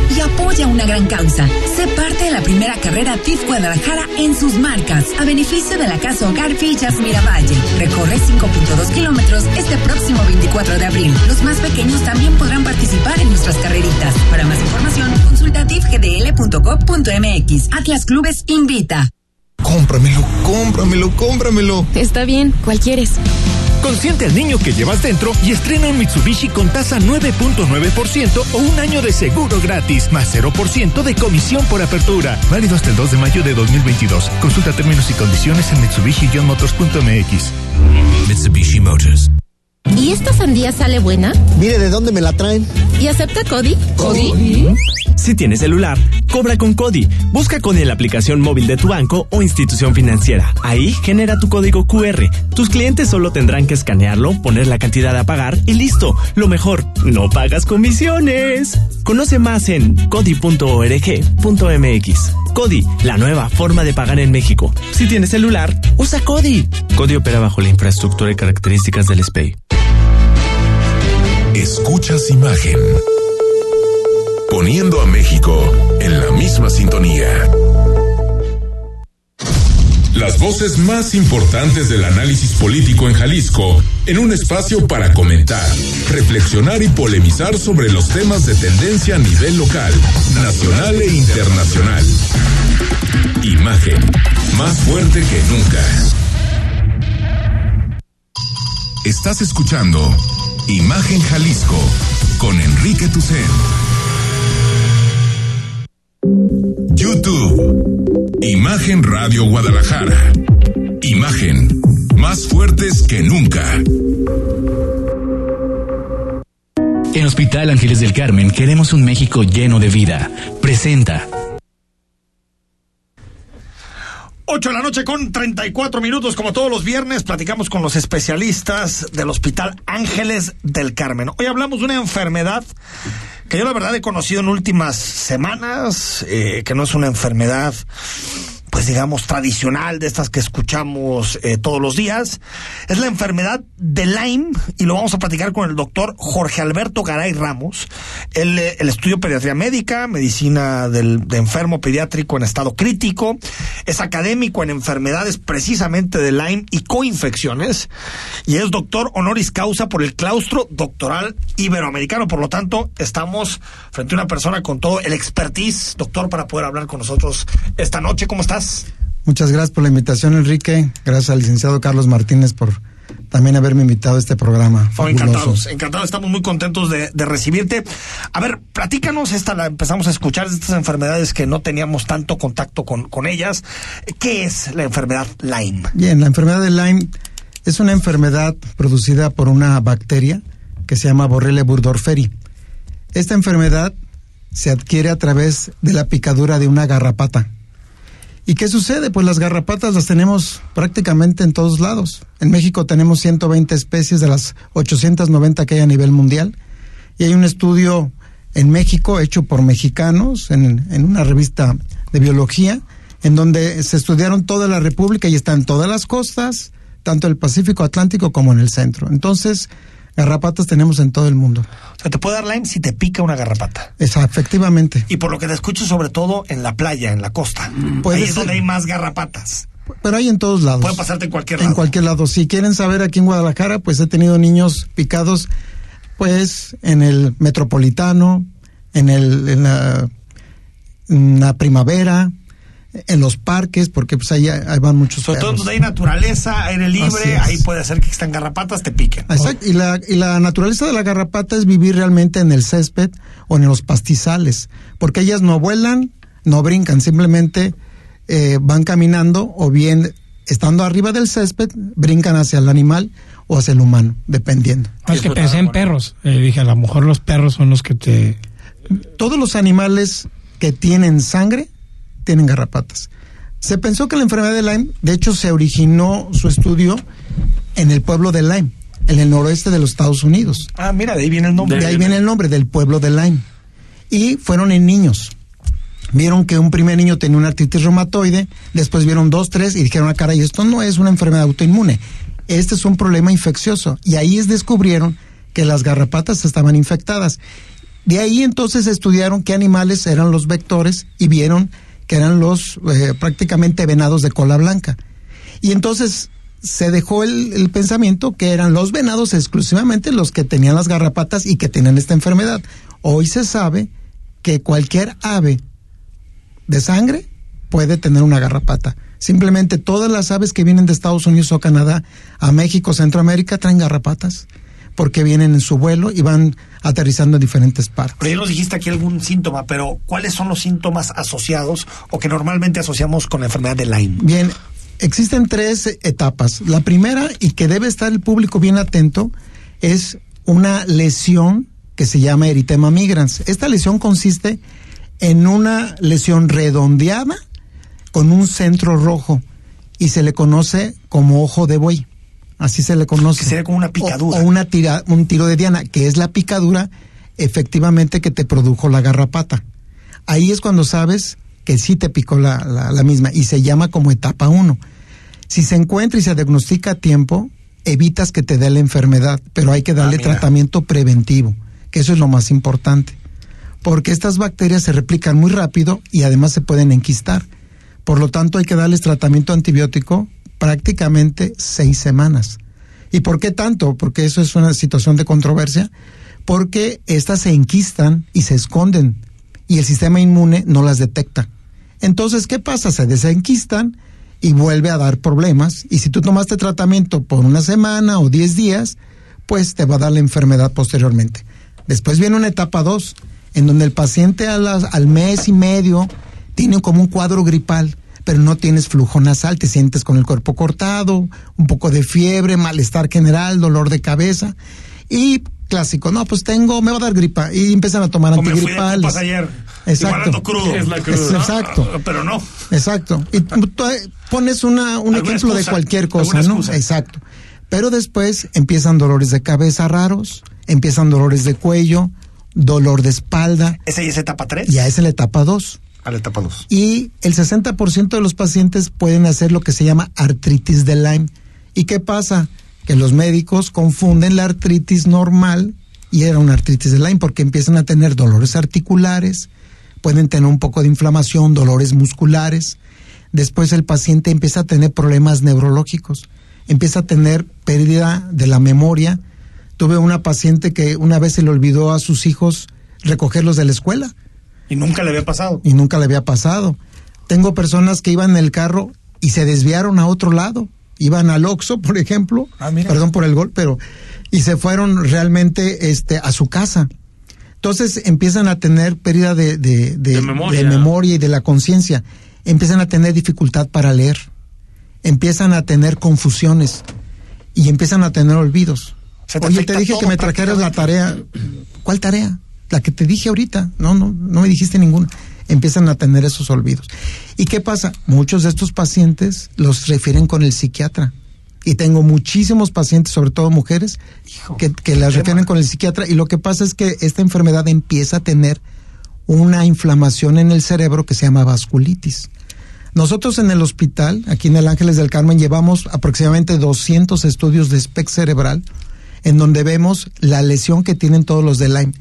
Y apoya una gran causa. Sé parte de la primera carrera T I F Guadalajara en sus marcas, a beneficio de la Casa Hogar Villas Miravalle. Recorre cinco punto dos kilómetros este próximo veinticuatro de abril. Los más pequeños también podrán participar en nuestras carreritas. Para más información, consulta tif g d l punto com punto m x. Atlas Clubes invita. Cómpramelo, cómpramelo, cómpramelo. Está bien, ¿cuál quieres? Consiente al niño que llevas dentro y estrena un Mitsubishi con tasa nueve punto nueve por ciento o un año de seguro gratis, más cero por ciento de comisión por apertura. Válido hasta el dos de mayo de dos mil veintidós. Consulta términos y condiciones en mitsubishi motors punto m x. Mitsubishi Motors. ¿Y esta sandía sale buena? Mire de dónde me la traen. ¿Y acepta CODI? ¿CODI? Si tienes celular, cobra con CODI. Busca CODI en la aplicación móvil de tu banco o institución financiera. Ahí genera tu código cu erre. Tus clientes solo tendrán que escanearlo, poner la cantidad a pagar y listo. Lo mejor, no pagas comisiones. Conoce más en codi punto org punto m x. CODI, la nueva forma de pagar en México. Si tienes celular, usa CODI. CODI opera bajo la infraestructura y características del S P E I. Escuchas Imagen, poniendo a México en la misma sintonía. Las voces más importantes del análisis político en Jalisco, en un espacio para comentar, reflexionar y polemizar sobre los temas de tendencia a nivel local, nacional e internacional. Imagen, más fuerte que nunca. Estás escuchando Imagen Jalisco con Enrique Toussaint. YouTube. Imagen Radio Guadalajara. Imagen, más fuertes que nunca. En Hospital Ángeles del Carmen queremos un México lleno de vida. Presenta. ocho de la noche con treinta y cuatro minutos, como todos los viernes, platicamos con los especialistas del Hospital Ángeles del Carmen. Hoy hablamos de una enfermedad que yo la verdad he conocido en últimas semanas, eh, que no es una enfermedad, pues digamos, tradicional, de estas que escuchamos eh, todos los días. Es la enfermedad de Lyme, y lo vamos a platicar con el doctor Jorge Alberto Garay Ramos. Él, él estudió pediatría médica, medicina del, de enfermo pediátrico en estado crítico, es académico en enfermedades precisamente de Lyme y coinfecciones, y es doctor honoris causa por el claustro doctoral iberoamericano. Por lo tanto, estamos frente a una persona con todo el expertise, doctor, para poder hablar con nosotros esta noche. ¿Cómo estás? Muchas gracias por la invitación, Enrique. Gracias al licenciado Carlos Martínez por también haberme invitado a este programa. Oh, encantados, encantados. Estamos muy contentos de, de recibirte. A ver, platícanos, esta la empezamos a escuchar, de estas enfermedades que no teníamos tanto contacto con, con ellas. ¿Qué es la enfermedad Lyme? Bien, la enfermedad de Lyme es una enfermedad producida por una bacteria que se llama Borrelia burgdorferi. Esta enfermedad se adquiere a través de la picadura de una garrapata. ¿Y qué sucede? Pues las garrapatas las tenemos prácticamente en todos lados. En México tenemos ciento veinte especies de las ochocientas noventa que hay a nivel mundial. Y hay un estudio en México hecho por mexicanos en, en una revista de biología, en donde se estudiaron toda la República y están todas las costas, tanto el Pacífico Atlántico como en el centro. Entonces, garrapatas tenemos en todo el mundo. O sea, te puede dar Lyme si te pica una garrapata. Exacto, efectivamente. Y por lo que te escucho, sobre todo en la playa, en la costa. Puede ahí ser. Es donde hay más garrapatas. Pero hay en todos lados. Puede pasarte en cualquier lado. En cualquier lado. Si quieren saber, aquí en Guadalajara, pues he tenido niños picados, pues, en el Metropolitano, en, el, en, la, en la primavera, en los parques, porque pues ahí, ahí van muchos sobre perros. Todo donde hay naturaleza, aire libre, ahí puede ser que están garrapatas, te piquen. Exacto, y la, y la naturaleza de la garrapata es vivir realmente en el césped o en los pastizales, porque ellas no vuelan, no brincan, simplemente eh, van caminando, o bien estando arriba del césped, brincan hacia el animal o hacia el humano, dependiendo. No, es que pensé en perros, eh, dije, a lo mejor los perros son los que te... Todos los animales que tienen sangre tienen garrapatas. Se pensó que la enfermedad de Lyme, de hecho se originó su estudio en el pueblo de Lyme, en el noroeste de los Estados Unidos. Ah, mira, de ahí viene el nombre. De ahí viene el nombre, del pueblo de Lyme. Y fueron en niños. Vieron que un primer niño tenía una artritis reumatoide, después vieron dos, tres, y dijeron, ah, caray, esto no es una enfermedad autoinmune, este es un problema infeccioso. Y ahí descubrieron que las garrapatas estaban infectadas. De ahí entonces estudiaron qué animales eran los vectores y vieron que eran los eh, prácticamente venados de cola blanca. Y entonces se dejó el, el pensamiento que eran los venados exclusivamente los que tenían las garrapatas y que tenían esta enfermedad. Hoy se sabe que cualquier ave de sangre puede tener una garrapata. Simplemente todas las aves que vienen de Estados Unidos o Canadá a México, Centroamérica, traen garrapatas, porque vienen en su vuelo y van aterrizando en diferentes partes. Pero ya nos dijiste aquí algún síntoma, pero ¿cuáles son los síntomas asociados o que normalmente asociamos con la enfermedad de Lyme? Bien, existen tres etapas. La primera, y que debe estar el público bien atento, es una lesión que se llama eritema migrans. Esta lesión consiste en una lesión redondeada con un centro rojo y se le conoce como ojo de buey. Así se le conoce. Que sería como una picadura. O, o una tira, un tiro de diana, que es la picadura, efectivamente, que te produjo la garrapata. Ahí es cuando sabes que sí te picó la, la, la misma, y se llama como etapa uno. Si se encuentra y se diagnostica a tiempo, evitas que te dé la enfermedad, pero hay que darle ah, tratamiento preventivo, que eso es lo más importante, porque estas bacterias se replican muy rápido y además se pueden enquistar. Por lo tanto, hay que darles tratamiento antibiótico prácticamente seis semanas. ¿Y por qué tanto? Porque eso es una situación de controversia, porque estas se enquistan y se esconden, y el sistema inmune no las detecta. Entonces, ¿qué pasa? Se desenquistan y vuelve a dar problemas, y si tú tomaste tratamiento por una semana o diez días, pues te va a dar la enfermedad posteriormente. Después viene una etapa dos, en donde el paciente a las, al mes y medio tiene como un cuadro gripal, pero no tienes flujo nasal, te sientes con el cuerpo cortado, un poco de fiebre, malestar general, dolor de cabeza, y clásico, no, pues tengo, me va a dar gripa, y empiezan a tomar antigripales. Como ayer. Exacto. Crudo. Es la cruda, es, ¿no? Exacto. Pero no. Exacto. Y pones una, un ejemplo excusa, de cualquier cosa, ¿no? Excusa. Exacto. Pero después empiezan dolores de cabeza raros, empiezan dolores de cuello, dolor de espalda. ¿Esa ya es etapa tres? Ya es la etapa dos. A la etapa dos. Y el sesenta por ciento de los pacientes pueden hacer lo que se llama artritis de Lyme. ¿Y qué pasa? Que los médicos confunden la artritis normal y era una artritis de Lyme, porque empiezan a tener dolores articulares, pueden tener un poco de inflamación, dolores musculares. Después el paciente empieza a tener problemas neurológicos, empieza a tener pérdida de la memoria. Tuve una paciente que una vez se le olvidó a sus hijos recogerlos de la escuela. Y nunca le había pasado. Y nunca le había pasado. Tengo personas que iban en el carro y se desviaron a otro lado. Iban al Oxxo, por ejemplo, ah, perdón por el gol, pero y se fueron realmente este, a su casa. Entonces empiezan a tener pérdida de, de, de, de, memoria. de memoria y de la conciencia. Empiezan a tener dificultad para leer. Empiezan a tener confusiones. Y empiezan a tener olvidos. Te Oye, te dije que me trajeras la tarea. ¿Cuál tarea? La que te dije ahorita. No, no, no me dijiste ninguna. Empiezan a tener esos olvidos. ¿Y qué pasa? Muchos de estos pacientes los refieren con el psiquiatra. Y tengo muchísimos pacientes, sobre todo mujeres, Hijo, que, que las refieren tema. con el psiquiatra. Y lo que pasa es que esta enfermedad empieza a tener una inflamación en el cerebro que se llama vasculitis. Nosotros en el hospital, aquí en el Ángeles del Carmen, llevamos aproximadamente doscientos estudios de P E C cerebral, en donde vemos la lesión que tienen todos los de Lyme.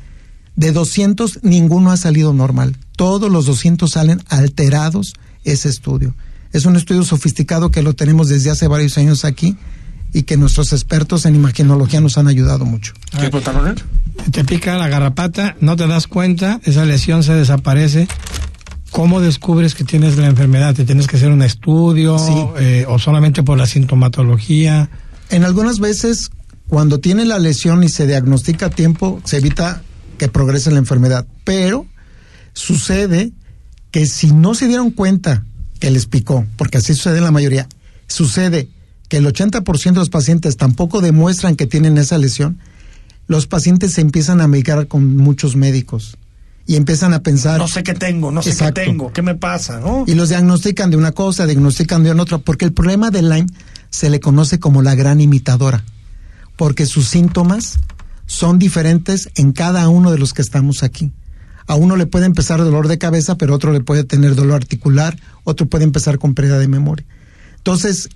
De doscientos, ninguno ha salido normal. Todos los doscientos salen alterados ese estudio. Es un estudio sofisticado que lo tenemos desde hace varios años aquí y que nuestros expertos en imagenología nos han ayudado mucho. ¿Qué protagonista? Te pica la garrapata, no te das cuenta, esa lesión se desaparece. ¿Cómo descubres que tienes la enfermedad? ¿Te tienes que hacer un estudio sí. eh, o solamente por la sintomatología? En algunas veces, cuando tiene la lesión y se diagnostica a tiempo, se evita que progrese la enfermedad, pero sucede que si no se dieron cuenta que les picó, porque así sucede en la mayoría, sucede que el ochenta por ciento de los pacientes tampoco demuestran que tienen esa lesión, los pacientes se empiezan a medicar con muchos médicos y empiezan a pensar... No sé qué tengo, no sé exacto, qué tengo, qué me pasa, ¿no? Y los diagnostican de una cosa, diagnostican de otra, porque el problema de Lyme se le conoce como la gran imitadora, porque sus síntomas son diferentes en cada uno de los que estamos aquí. A uno le puede empezar dolor de cabeza, pero otro le puede tener dolor articular, otro puede empezar con pérdida de memoria. Entonces,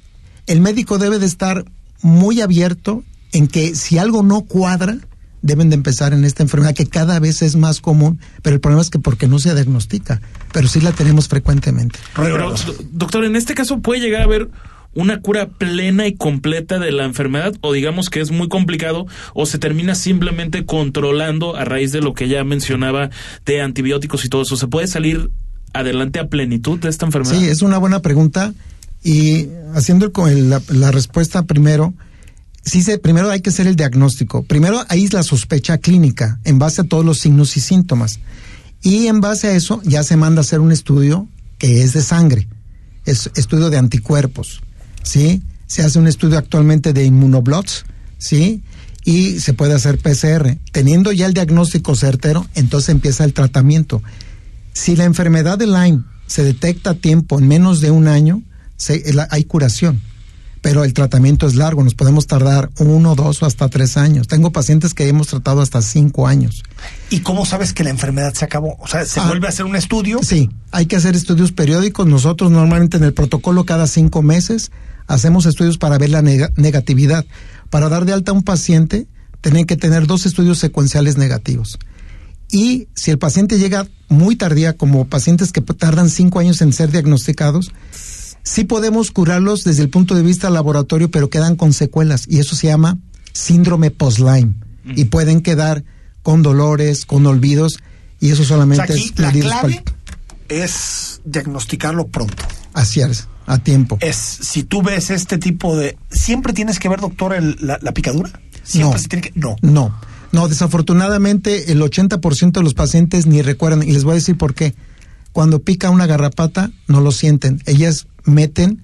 el médico debe de estar muy abierto en que si algo no cuadra, deben de empezar en esta enfermedad, que cada vez es más común, pero el problema es que porque no se diagnostica, pero sí la tenemos frecuentemente. Pero, doctor, en este caso puede llegar a haber una cura plena y completa de la enfermedad, o digamos que es muy complicado, o se termina simplemente controlando a raíz de lo que ya mencionaba de antibióticos y todo eso. ¿Se puede salir adelante a plenitud de esta enfermedad? Sí, es una buena pregunta, y haciendo el, la, la respuesta primero, sí se, primero hay que hacer el diagnóstico. Primero hay la sospecha clínica, en base a todos los signos y síntomas, y en base a eso ya se manda a hacer un estudio que es de sangre, es estudio de anticuerpos. Sí, se hace un estudio actualmente de inmunoblots, sí, y se puede hacer P C R. Teniendo ya el diagnóstico certero, entonces empieza el tratamiento. Si la enfermedad de Lyme se detecta a tiempo, en menos de un año, se, hay curación, pero el tratamiento es largo, nos podemos tardar uno, dos o hasta tres años. Tengo pacientes que hemos tratado hasta cinco años. ¿Y cómo sabes que la enfermedad se acabó? O sea, ¿se ah, vuelve a hacer un estudio? Sí, hay que hacer estudios periódicos. Nosotros normalmente en el protocolo cada cinco meses hacemos estudios para ver la neg- negatividad, para dar de alta a un paciente, tienen que tener dos estudios secuenciales negativos. Y si el paciente llega muy tardía, como pacientes que tardan cinco años en ser diagnosticados, sí podemos curarlos desde el punto de vista laboratorio, pero quedan con secuelas, y eso se llama síndrome post-Lyme, mm. y pueden quedar con dolores, con olvidos, y eso solamente o sea, aquí es... La clave para... es diagnosticarlo pronto. Así es, a tiempo. Es, si tú ves este tipo de... ¿Siempre tienes que ver, doctor, el, la, la picadura? ¿Siempre no, se tiene que... No. No. No, desafortunadamente el ochenta por ciento de los pacientes ni recuerdan, y les voy a decir por qué. Cuando pica una garrapata, no lo sienten. Ellas meten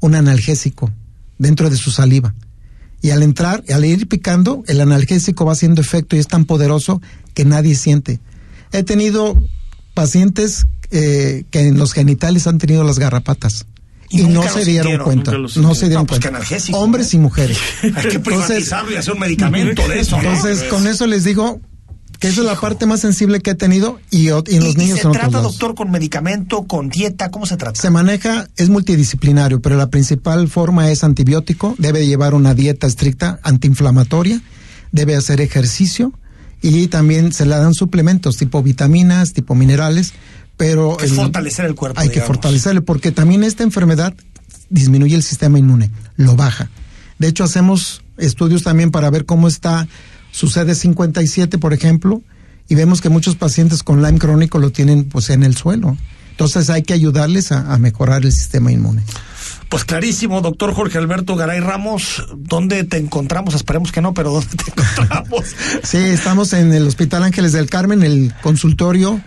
un analgésico dentro de su saliva. Y al entrar, al ir picando, el analgésico va haciendo efecto y es tan poderoso que nadie siente. He tenido pacientes eh, que en los genitales han tenido las garrapatas. Y, y no se dieron cuenta, no se dieron no, pues cuenta, hombres y mujeres. Hay que privatizarlo y hacer un medicamento de eso, ¿no? Entonces, con eso les digo que esa Hijo. es la parte más sensible que he tenido y, y en ¿Y, los niños ¿y se en trata, otros lados. Doctor, con medicamento, con dieta? ¿Cómo se trata? Se maneja, es multidisciplinario, pero la principal forma es antibiótico, debe llevar una dieta estricta antiinflamatoria, debe hacer ejercicio y también se le dan suplementos tipo vitaminas, tipo minerales, pero hay que fortalecer el cuerpo. Hay digamos. que fortalecerlo, porque también esta enfermedad disminuye el sistema inmune, lo baja. De hecho, hacemos estudios también para ver cómo está su C D cincuenta y siete, por ejemplo, y vemos que muchos pacientes con Lyme crónico lo tienen pues en el suelo. Entonces hay que ayudarles a, a mejorar el sistema inmune. Pues clarísimo, doctor Jorge Alberto Garay Ramos, ¿dónde te encontramos? Esperemos que no, pero ¿dónde te encontramos? Sí, estamos en el Hospital Ángeles del Carmen, el consultorio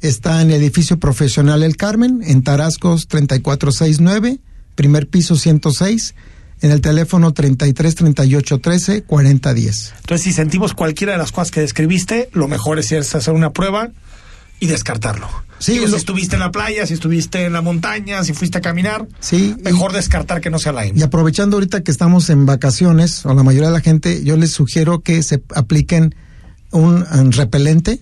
está en el edificio profesional El Carmen, en Tarascos treinta y cuatro sesenta y nueve, primer piso ciento seis, en el teléfono treinta y tres, treinta y ocho, trece, cuarenta, diez. Entonces, si sentimos cualquiera de las cosas que describiste, lo mejor es irse a hacer una prueba y descartarlo. Sí, Digo, lo... Si estuviste en la playa, si estuviste en la montaña, si fuiste a caminar, sí, mejor y... descartar que no sea Lyme. Y aprovechando ahorita que estamos en vacaciones, o la mayoría de la gente, yo les sugiero que se apliquen un, un repelente.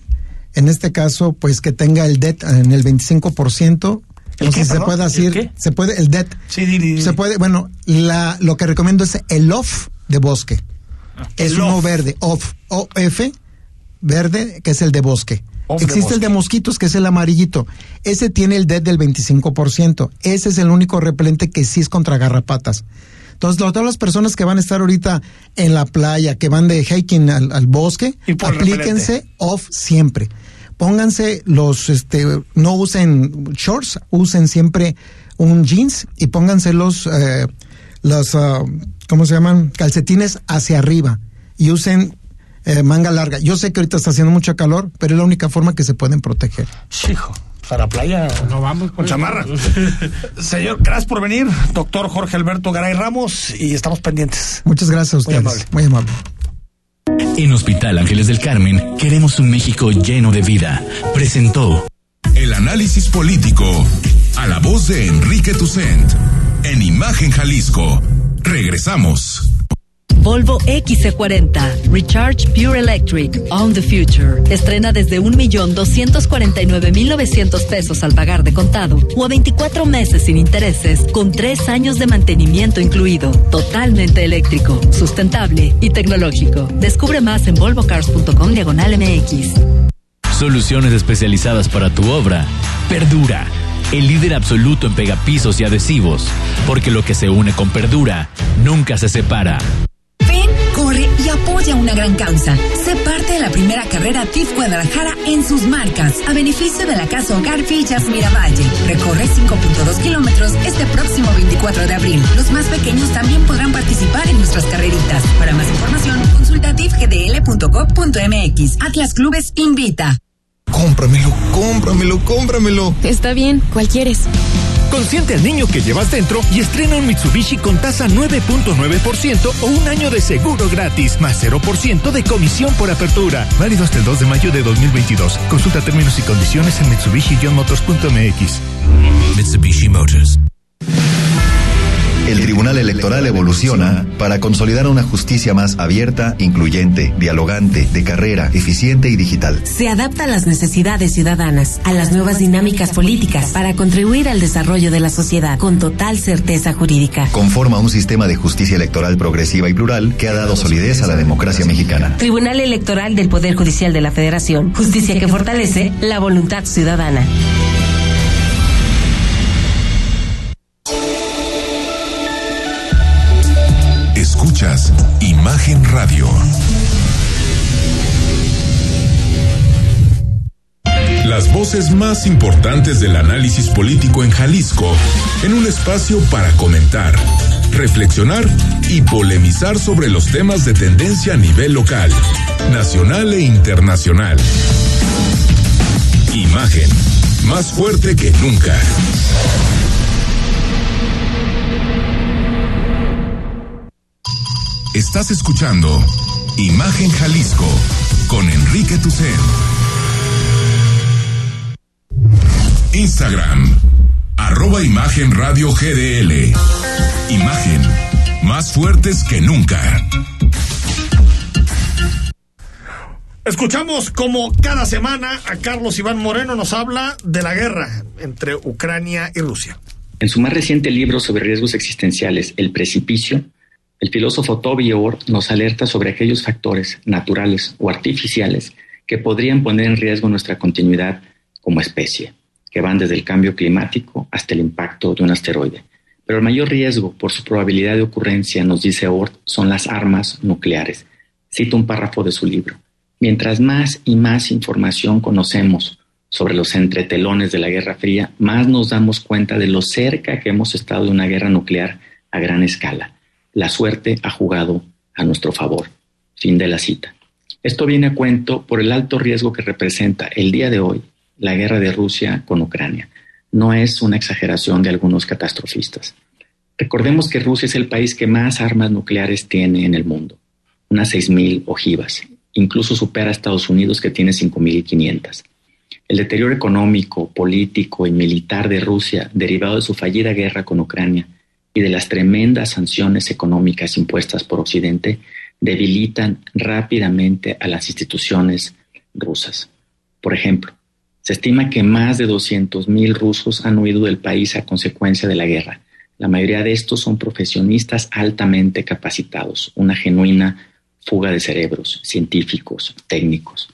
En este caso, pues que tenga el D E E T en el veinticinco por ciento. Entonces se puede decir, se puede, el D E E T. Sí, di, di, di. Se puede, bueno, la, lo que recomiendo es el Off de bosque. Ah, es uno off. verde, Off, O F, verde, que es el de bosque. Off Existe de bosque. el de mosquitos, que es el amarillito. Ese tiene el D E E T del veinticinco por ciento. Ese es el único repelente que sí es contra garrapatas. Entonces, todas las personas que van a estar ahorita en la playa, que van de hiking al, al bosque, aplíquense repelente. Off siempre. Pónganse los, este, no usen shorts, usen siempre un jeans y pónganse los, eh, los, uh, ¿cómo se llaman? Calcetines hacia arriba y usen eh, manga larga. Yo sé que ahorita está haciendo mucho calor, pero es la única forma que se pueden proteger. Hijo, para playa no vamos con chamarra. Señor, gracias por venir, doctor Jorge Alberto Garay Ramos, y estamos pendientes. Muchas gracias a ustedes. Muy amable. Muy amable. En Hospital Ángeles del Carmen queremos un México lleno de vida. Presentó el análisis político a la voz de Enrique Toussaint en Imagen Jalisco. Regresamos. Volvo X C cuarenta Recharge Pure Electric On the Future. Estrena desde un millón doscientos cuarenta y nueve mil novecientos pesos al pagar de contado o a veinticuatro meses sin intereses, con tres años de mantenimiento incluido. Totalmente eléctrico, sustentable y tecnológico. Descubre más en volvo cars punto com diagonal M X. Soluciones especializadas para tu obra. Perdura, el líder absoluto en pegapisos y adhesivos, porque lo que se une con Perdura nunca se separa. Corre y apoya una gran causa. Sé parte de la primera carrera T I F Guadalajara en sus marcas, a beneficio de la Casa Hogar Villas Miravalle. Recorre cinco punto dos kilómetros este próximo veinticuatro de abril. Los más pequeños también podrán participar en nuestras carreritas. Para más información, consulta tif g d l punto gov punto m x. Atlas Clubes invita. Cómpramelo, cómpramelo, cómpramelo. Está bien, ¿cuál quieres? Consiente al niño que llevas dentro y estrena un Mitsubishi con tasa nueve punto nueve por ciento o un año de seguro gratis, más cero por ciento de comisión por apertura. Válido hasta el dos de mayo de dos mil veintidós. Consulta términos y condiciones en mitsubishi guion motors punto m x. Mitsubishi Motors. el Tribunal Electoral evoluciona para consolidar una justicia más abierta, incluyente, dialogante, de carrera, eficiente y digital. Se adapta a las necesidades ciudadanas, a las nuevas dinámicas políticas, para contribuir al desarrollo de la sociedad con total certeza jurídica. Conforma un sistema de justicia electoral progresiva y plural que ha dado solidez a la democracia mexicana. Tribunal Electoral del Poder Judicial de la Federación, justicia que fortalece la voluntad ciudadana. Escuchas Imagen Radio. Las voces más importantes del análisis político en Jalisco, en un espacio para comentar, reflexionar y polemizar sobre los temas de tendencia a nivel local, nacional e internacional. Imagen, más fuerte que nunca. Estás escuchando Imagen Jalisco con Enrique Toussaint. Instagram, arroba Imagen Radio G D L. Imagen, más fuertes que nunca. Escuchamos como cada semana a Carlos Iván Moreno nos habla de la guerra entre Ucrania y Rusia. En su más reciente libro sobre riesgos existenciales, El Precipicio, el filósofo Toby Ord nos alerta sobre aquellos factores naturales o artificiales que podrían poner en riesgo nuestra continuidad como especie, que van desde el cambio climático hasta el impacto de un asteroide. Pero el mayor riesgo por su probabilidad de ocurrencia, nos dice Ord, son las armas nucleares. Cito un párrafo de su libro. Mientras más y más información conocemos sobre los entretelones de la Guerra Fría, más nos damos cuenta de lo cerca que hemos estado de una guerra nuclear a gran escala. La suerte ha jugado a nuestro favor. Fin de la cita. Esto viene a cuento por el alto riesgo que representa el día de hoy la guerra de Rusia con Ucrania. No es una exageración de algunos catastrofistas. Recordemos que Rusia es el país que más armas nucleares tiene en el mundo, unas seis mil ojivas. Incluso supera a Estados Unidos, que tiene cinco mil quinientas. El deterioro económico, político y militar de Rusia, derivado de su fallida guerra con Ucrania y de las tremendas sanciones económicas impuestas por Occidente, debilitan rápidamente a las instituciones rusas. Por ejemplo, se estima que más de doscientos mil rusos han huido del país a consecuencia de la guerra. La mayoría de estos son profesionistas altamente capacitados, una genuina fuga de cerebros, científicos, técnicos.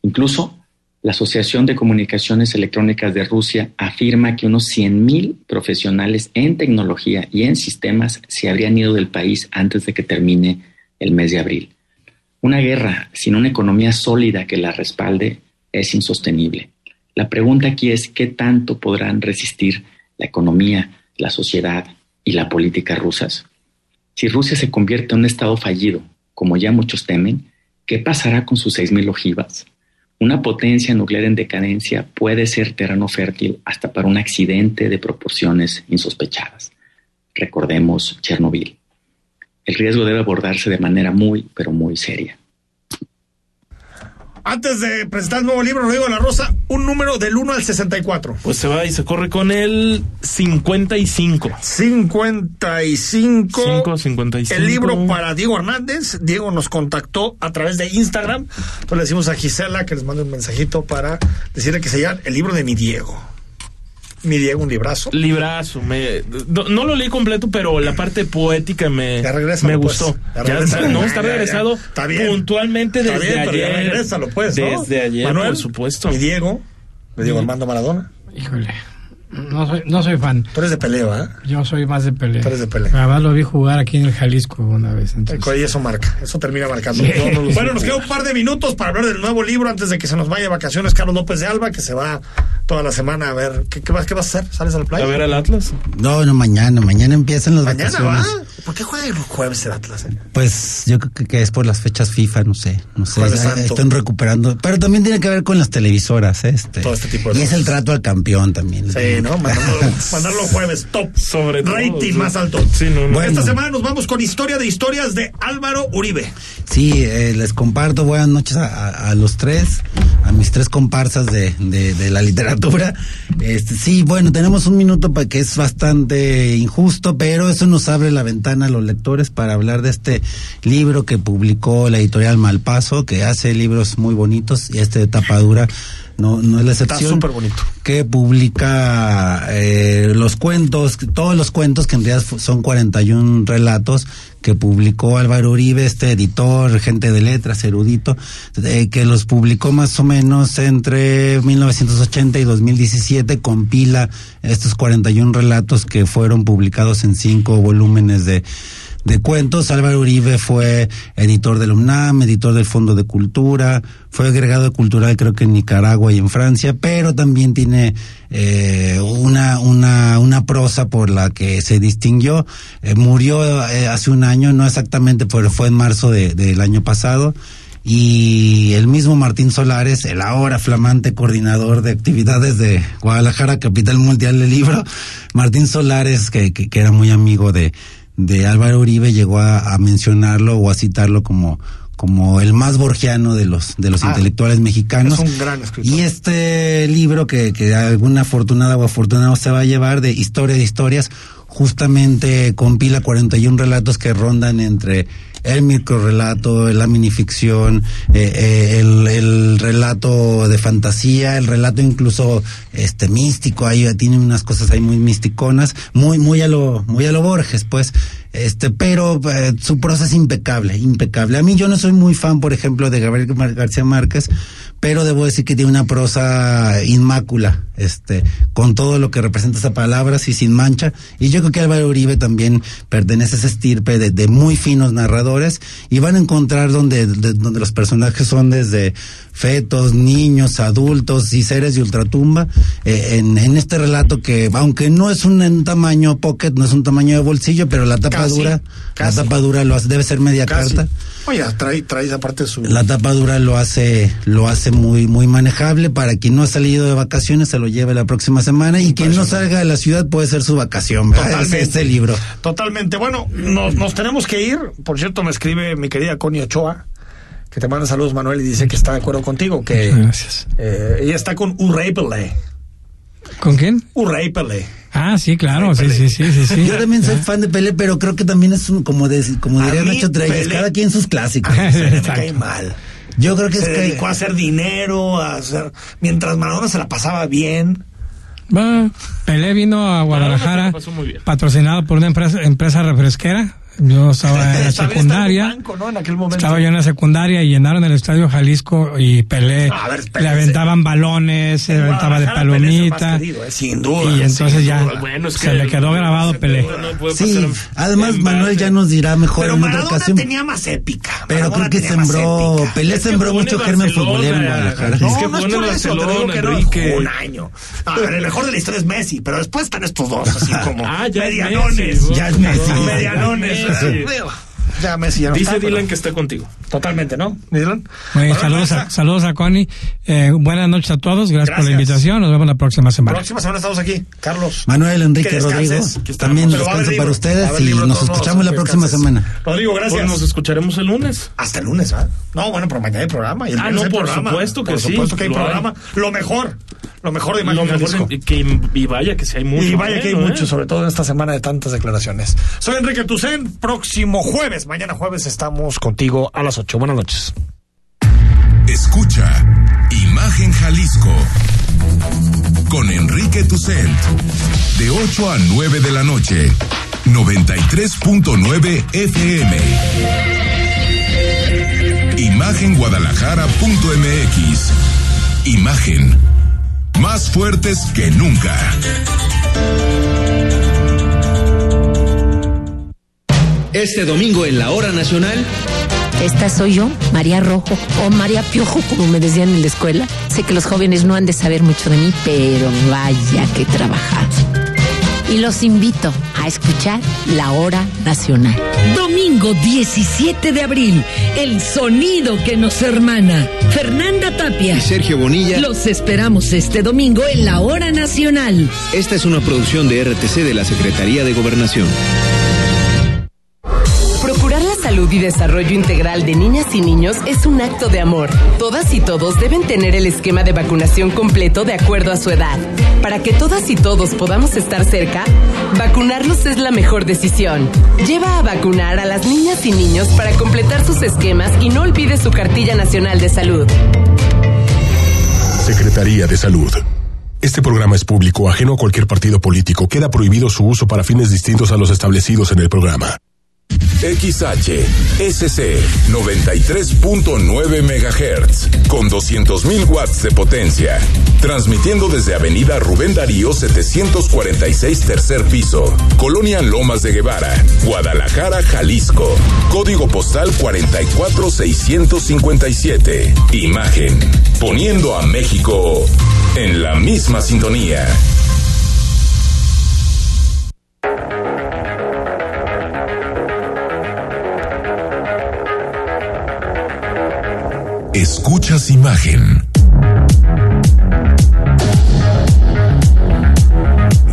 Incluso la Asociación de Comunicaciones Electrónicas de Rusia afirma que unos cien mil profesionales en tecnología y en sistemas se habrían ido del país antes de que termine el mes de abril. Una guerra sin una economía sólida que la respalde es insostenible. La pregunta aquí es qué tanto podrán resistir la economía, la sociedad y la política rusas. Si Rusia se convierte en un estado fallido, como ya muchos temen, ¿qué pasará con sus seis mil ojivas? Una potencia nuclear en decadencia puede ser terreno fértil hasta para un accidente de proporciones insospechadas. Recordemos Chernóbil. El riesgo debe abordarse de manera muy, pero muy seria. Antes de presentar el nuevo libro, Rodrigo La Rosa, un número del uno al sesenta y cuatro. Pues se va y se corre con el cincuenta y cinco. cincuenta y cinco. cinco, cincuenta y cinco. El libro para Diego Hernández. Diego nos contactó a través de Instagram. Entonces le decimos a Gisela que les mande un mensajito para decirle que se llama el libro de mi Diego. Mi Diego, un librazo. Librazo. Me, no, no lo leí completo, pero la parte poética me, me gustó. Pues. Ya está, no, está regresado ya, ya. Está bien. Puntualmente está desde bien, ayer. Regrésalo, pues, ¿no? Desde ayer, Manuel, por supuesto. Mi Diego, mi Diego Armando Maradona. Híjole, no soy, no soy fan. Tú eres de Pelé, ¿eh? Yo soy más de Pelé. Tú eres de Pelé. Además lo vi jugar aquí en el Jalisco una vez. Entonces. Y eso marca, eso termina marcando. Sí. No, no bueno, sé. Nos queda un par de minutos para hablar del nuevo libro antes de que se nos vaya de vacaciones Carlos López de Alba, que se va toda la semana a ver, ¿qué, qué, vas, ¿qué vas a hacer? ¿Sales al playa? ¿A ver al Atlas? No, no, mañana, mañana empiezan las ¿Mañana vacaciones. ¿Va? ¿Por qué juega el jueves el Atlas? Eh? Pues yo creo que, que es por las fechas FIFA, no sé, no sé, ya, están recuperando, pero también tiene que ver con las televisoras, este. Todo este tipo de y cosas. Es el trato al campeón también. Sí, ¿no? Mandarlo, mandarlo jueves, top, sobre todo, rating sí. Más alto. Sí, no, no. Bueno. Esta semana nos vamos con Historia de Historias de Álvaro Uribe. Sí, eh, les comparto, buenas noches a, a, a los tres, a mis tres comparsas de, de, de la literatura. cobertura. Este, sí, bueno, tenemos un minuto para que es bastante injusto, pero eso nos abre la ventana a los lectores para hablar de este libro que publicó la editorial Malpaso, que hace libros muy bonitos, y este de tapa dura no, no es la excepción. Está súper bonito. Que publica eh, los cuentos, todos los cuentos, que en realidad son cuarenta y un relatos, que publicó Álvaro Uribe, este editor, gente de letras, erudito, eh, que los publicó más o menos entre mil novecientos ochenta y dos mil diecisiete, compila estos cuarenta y un relatos que fueron publicados en cinco volúmenes de de cuentos. Álvaro Uribe fue editor del UNAM, editor del Fondo de Cultura, fue agregado cultural creo que en Nicaragua y en Francia, pero también tiene eh, una una una prosa por la que se distinguió. Eh, murió eh, hace un año, no exactamente, pero fue en marzo de, del año pasado. Y el mismo Martín Solares, el ahora flamante coordinador de actividades de Guadalajara, capital mundial del libro, Martín Solares, que, que, que era muy amigo de de Álvaro Uribe, llegó a, a mencionarlo o a citarlo como como el más borgiano de los de los ah, intelectuales mexicanos. Es un gran escritor. Y este libro que, que algún afortunado o afortunado se va a llevar, de Historia de Historias, justamente compila cuarenta y un relatos que rondan entre el microrrelato, la minificción, eh, eh, el, el relato de fantasía, el relato incluso este místico. Ahí tiene unas cosas ahí muy misticonas, muy muy a lo muy a lo Borges, pues. Este, pero eh, su prosa es impecable, impecable. A mí, yo no soy muy fan, por ejemplo, de Gabriel Mar- García Márquez, pero debo decir que tiene una prosa inmácula, este, con todo lo que representa esa palabra, sí, sin mancha. Y yo creo que Álvaro Uribe también pertenece a esa estirpe de, de muy finos narradores, y van a encontrar donde, de, donde los personajes son desde fetos, niños, adultos y seres de ultratumba, eh, en, en este relato que, aunque no es un, un tamaño pocket, no es un tamaño de bolsillo, pero la tapa Casi, dura, casi. La tapa dura lo hace, debe ser media casi. carta. Oye, trae, trae aparte su... La tapa dura lo hace, lo hace muy, muy manejable. Para quien no ha salido de vacaciones, se lo lleve la próxima semana, y quien no salga de la ciudad puede ser su vacación. Totalmente. Es este libro. Totalmente. Bueno, nos, nos tenemos que ir. Por cierto, me escribe mi querida Connie Ochoa, que te manda saludos, Manuel, y dice que está de acuerdo contigo, que... Gracias. Eh, ella está con Urrey Pelé. ¿Con quién? Urrey Pelé. Ah, sí, claro, sí, sí, sí, sí, sí. Yo también soy fan de Pelé, pero creo que también es un, como, de, como diría Nacho Treyes, cada quien sus clásicos. Se cae mal. Yo creo que se es dedicó que... a hacer dinero, a hacer... Mientras Maradona se la pasaba bien. Bueno, Pelé vino a Guadalajara, patrocinado por una empresa, empresa refresquera. Yo estaba en la secundaria, banco, ¿no? En aquel momento. Estaba yo en la secundaria y llenaron el estadio Jalisco, y Pelé, a ver, le aventaban balones, se aventaba de palomita, querido, eh, sin duda. Y entonces sin ya duda. Bueno, es que se le quedó grabado Pelé. No sí, además Manuel ya nos dirá mejor pero en Maradona otra ocasión. Tenía más épica. Pero Maradona creo que sembró, Pelé es que sembró mucho germen futbolero en Guadalajara. No, es que no es por eso, te digo que no, un año. A ver, el mejor de la historia es Messi, pero después están estos dos, así como medianones. Ya es Messi. Medianones. Sí. Ya, Messi, ya no Dice está, Dylan pero... que está contigo. Totalmente, ¿no? Dylan. Bueno, saludos, a, saludos a Connie. Eh, buenas noches a todos. Gracias, Gracias por la invitación. Nos vemos la próxima semana. La próxima semana estamos aquí. Carlos. Manuel, Enrique, Rodrigo. También los descanso para ustedes, y nos no, escuchamos no, la próxima semana. Rodrigo, gracias. Pues nos escucharemos el lunes. Hasta el lunes, ¿ah? ¿eh? No, bueno, pero mañana hay programa. Y el ah, no, por programa. supuesto que por sí. Por supuesto que hay lo programa. Hay. Lo mejor. Lo mejor de Imagen Jalisco. Que, y vaya que sí hay mucho. Y vaya que hay mucho, sobre todo en esta semana de tantas declaraciones. Soy Enrique Toussaint. Próximo jueves, mañana jueves, estamos contigo a las ocho. Buenas noches. Escucha Imagen Jalisco con Enrique Toussaint de ocho a nueve de la noche. noventa y tres punto nueve F M. Imagen Guadalajara punto M X. Imagen. Más fuertes que nunca. Este domingo en la Hora Nacional. Esta soy yo, María Rojo, o María Piojo, como me decían en la escuela. Sé que los jóvenes no han de saber mucho de mí, pero vaya que trabajar. Y los invito a escuchar la Hora Nacional. Domingo diecisiete de abril, el sonido que nos hermana. Fernanda Tapia y Sergio Bonilla. Los esperamos este domingo en la Hora Nacional. Esta es una producción de R T C de la Secretaría de Gobernación. Procurar la salud salud y desarrollo integral de niñas y niños es un acto de amor. Todas y todos deben tener el esquema de vacunación completo de acuerdo a su edad. Para que todas y todos podamos estar cerca, vacunarlos es la mejor decisión. Lleva a vacunar a las niñas y niños para completar sus esquemas y no olvides su cartilla nacional de salud. Secretaría de Salud. Este programa es público, ajeno a cualquier partido político. Queda prohibido su uso para fines distintos a los establecidos en el programa. X H S C noventa y tres punto nueve megahertz con doscientos mil watts de potencia, transmitiendo desde Avenida Rubén Darío setecientos cuarenta y seis, tercer piso, Colonia Lomas de Guevara, Guadalajara, Jalisco. Código postal cuarenta y cuatro mil seiscientos cincuenta y siete. Imagen, poniendo a México en la misma sintonía. Escuchas Imagen.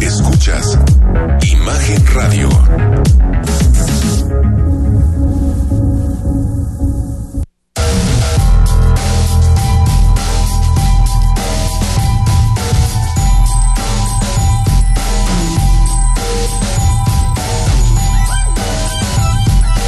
Escuchas Imagen Radio.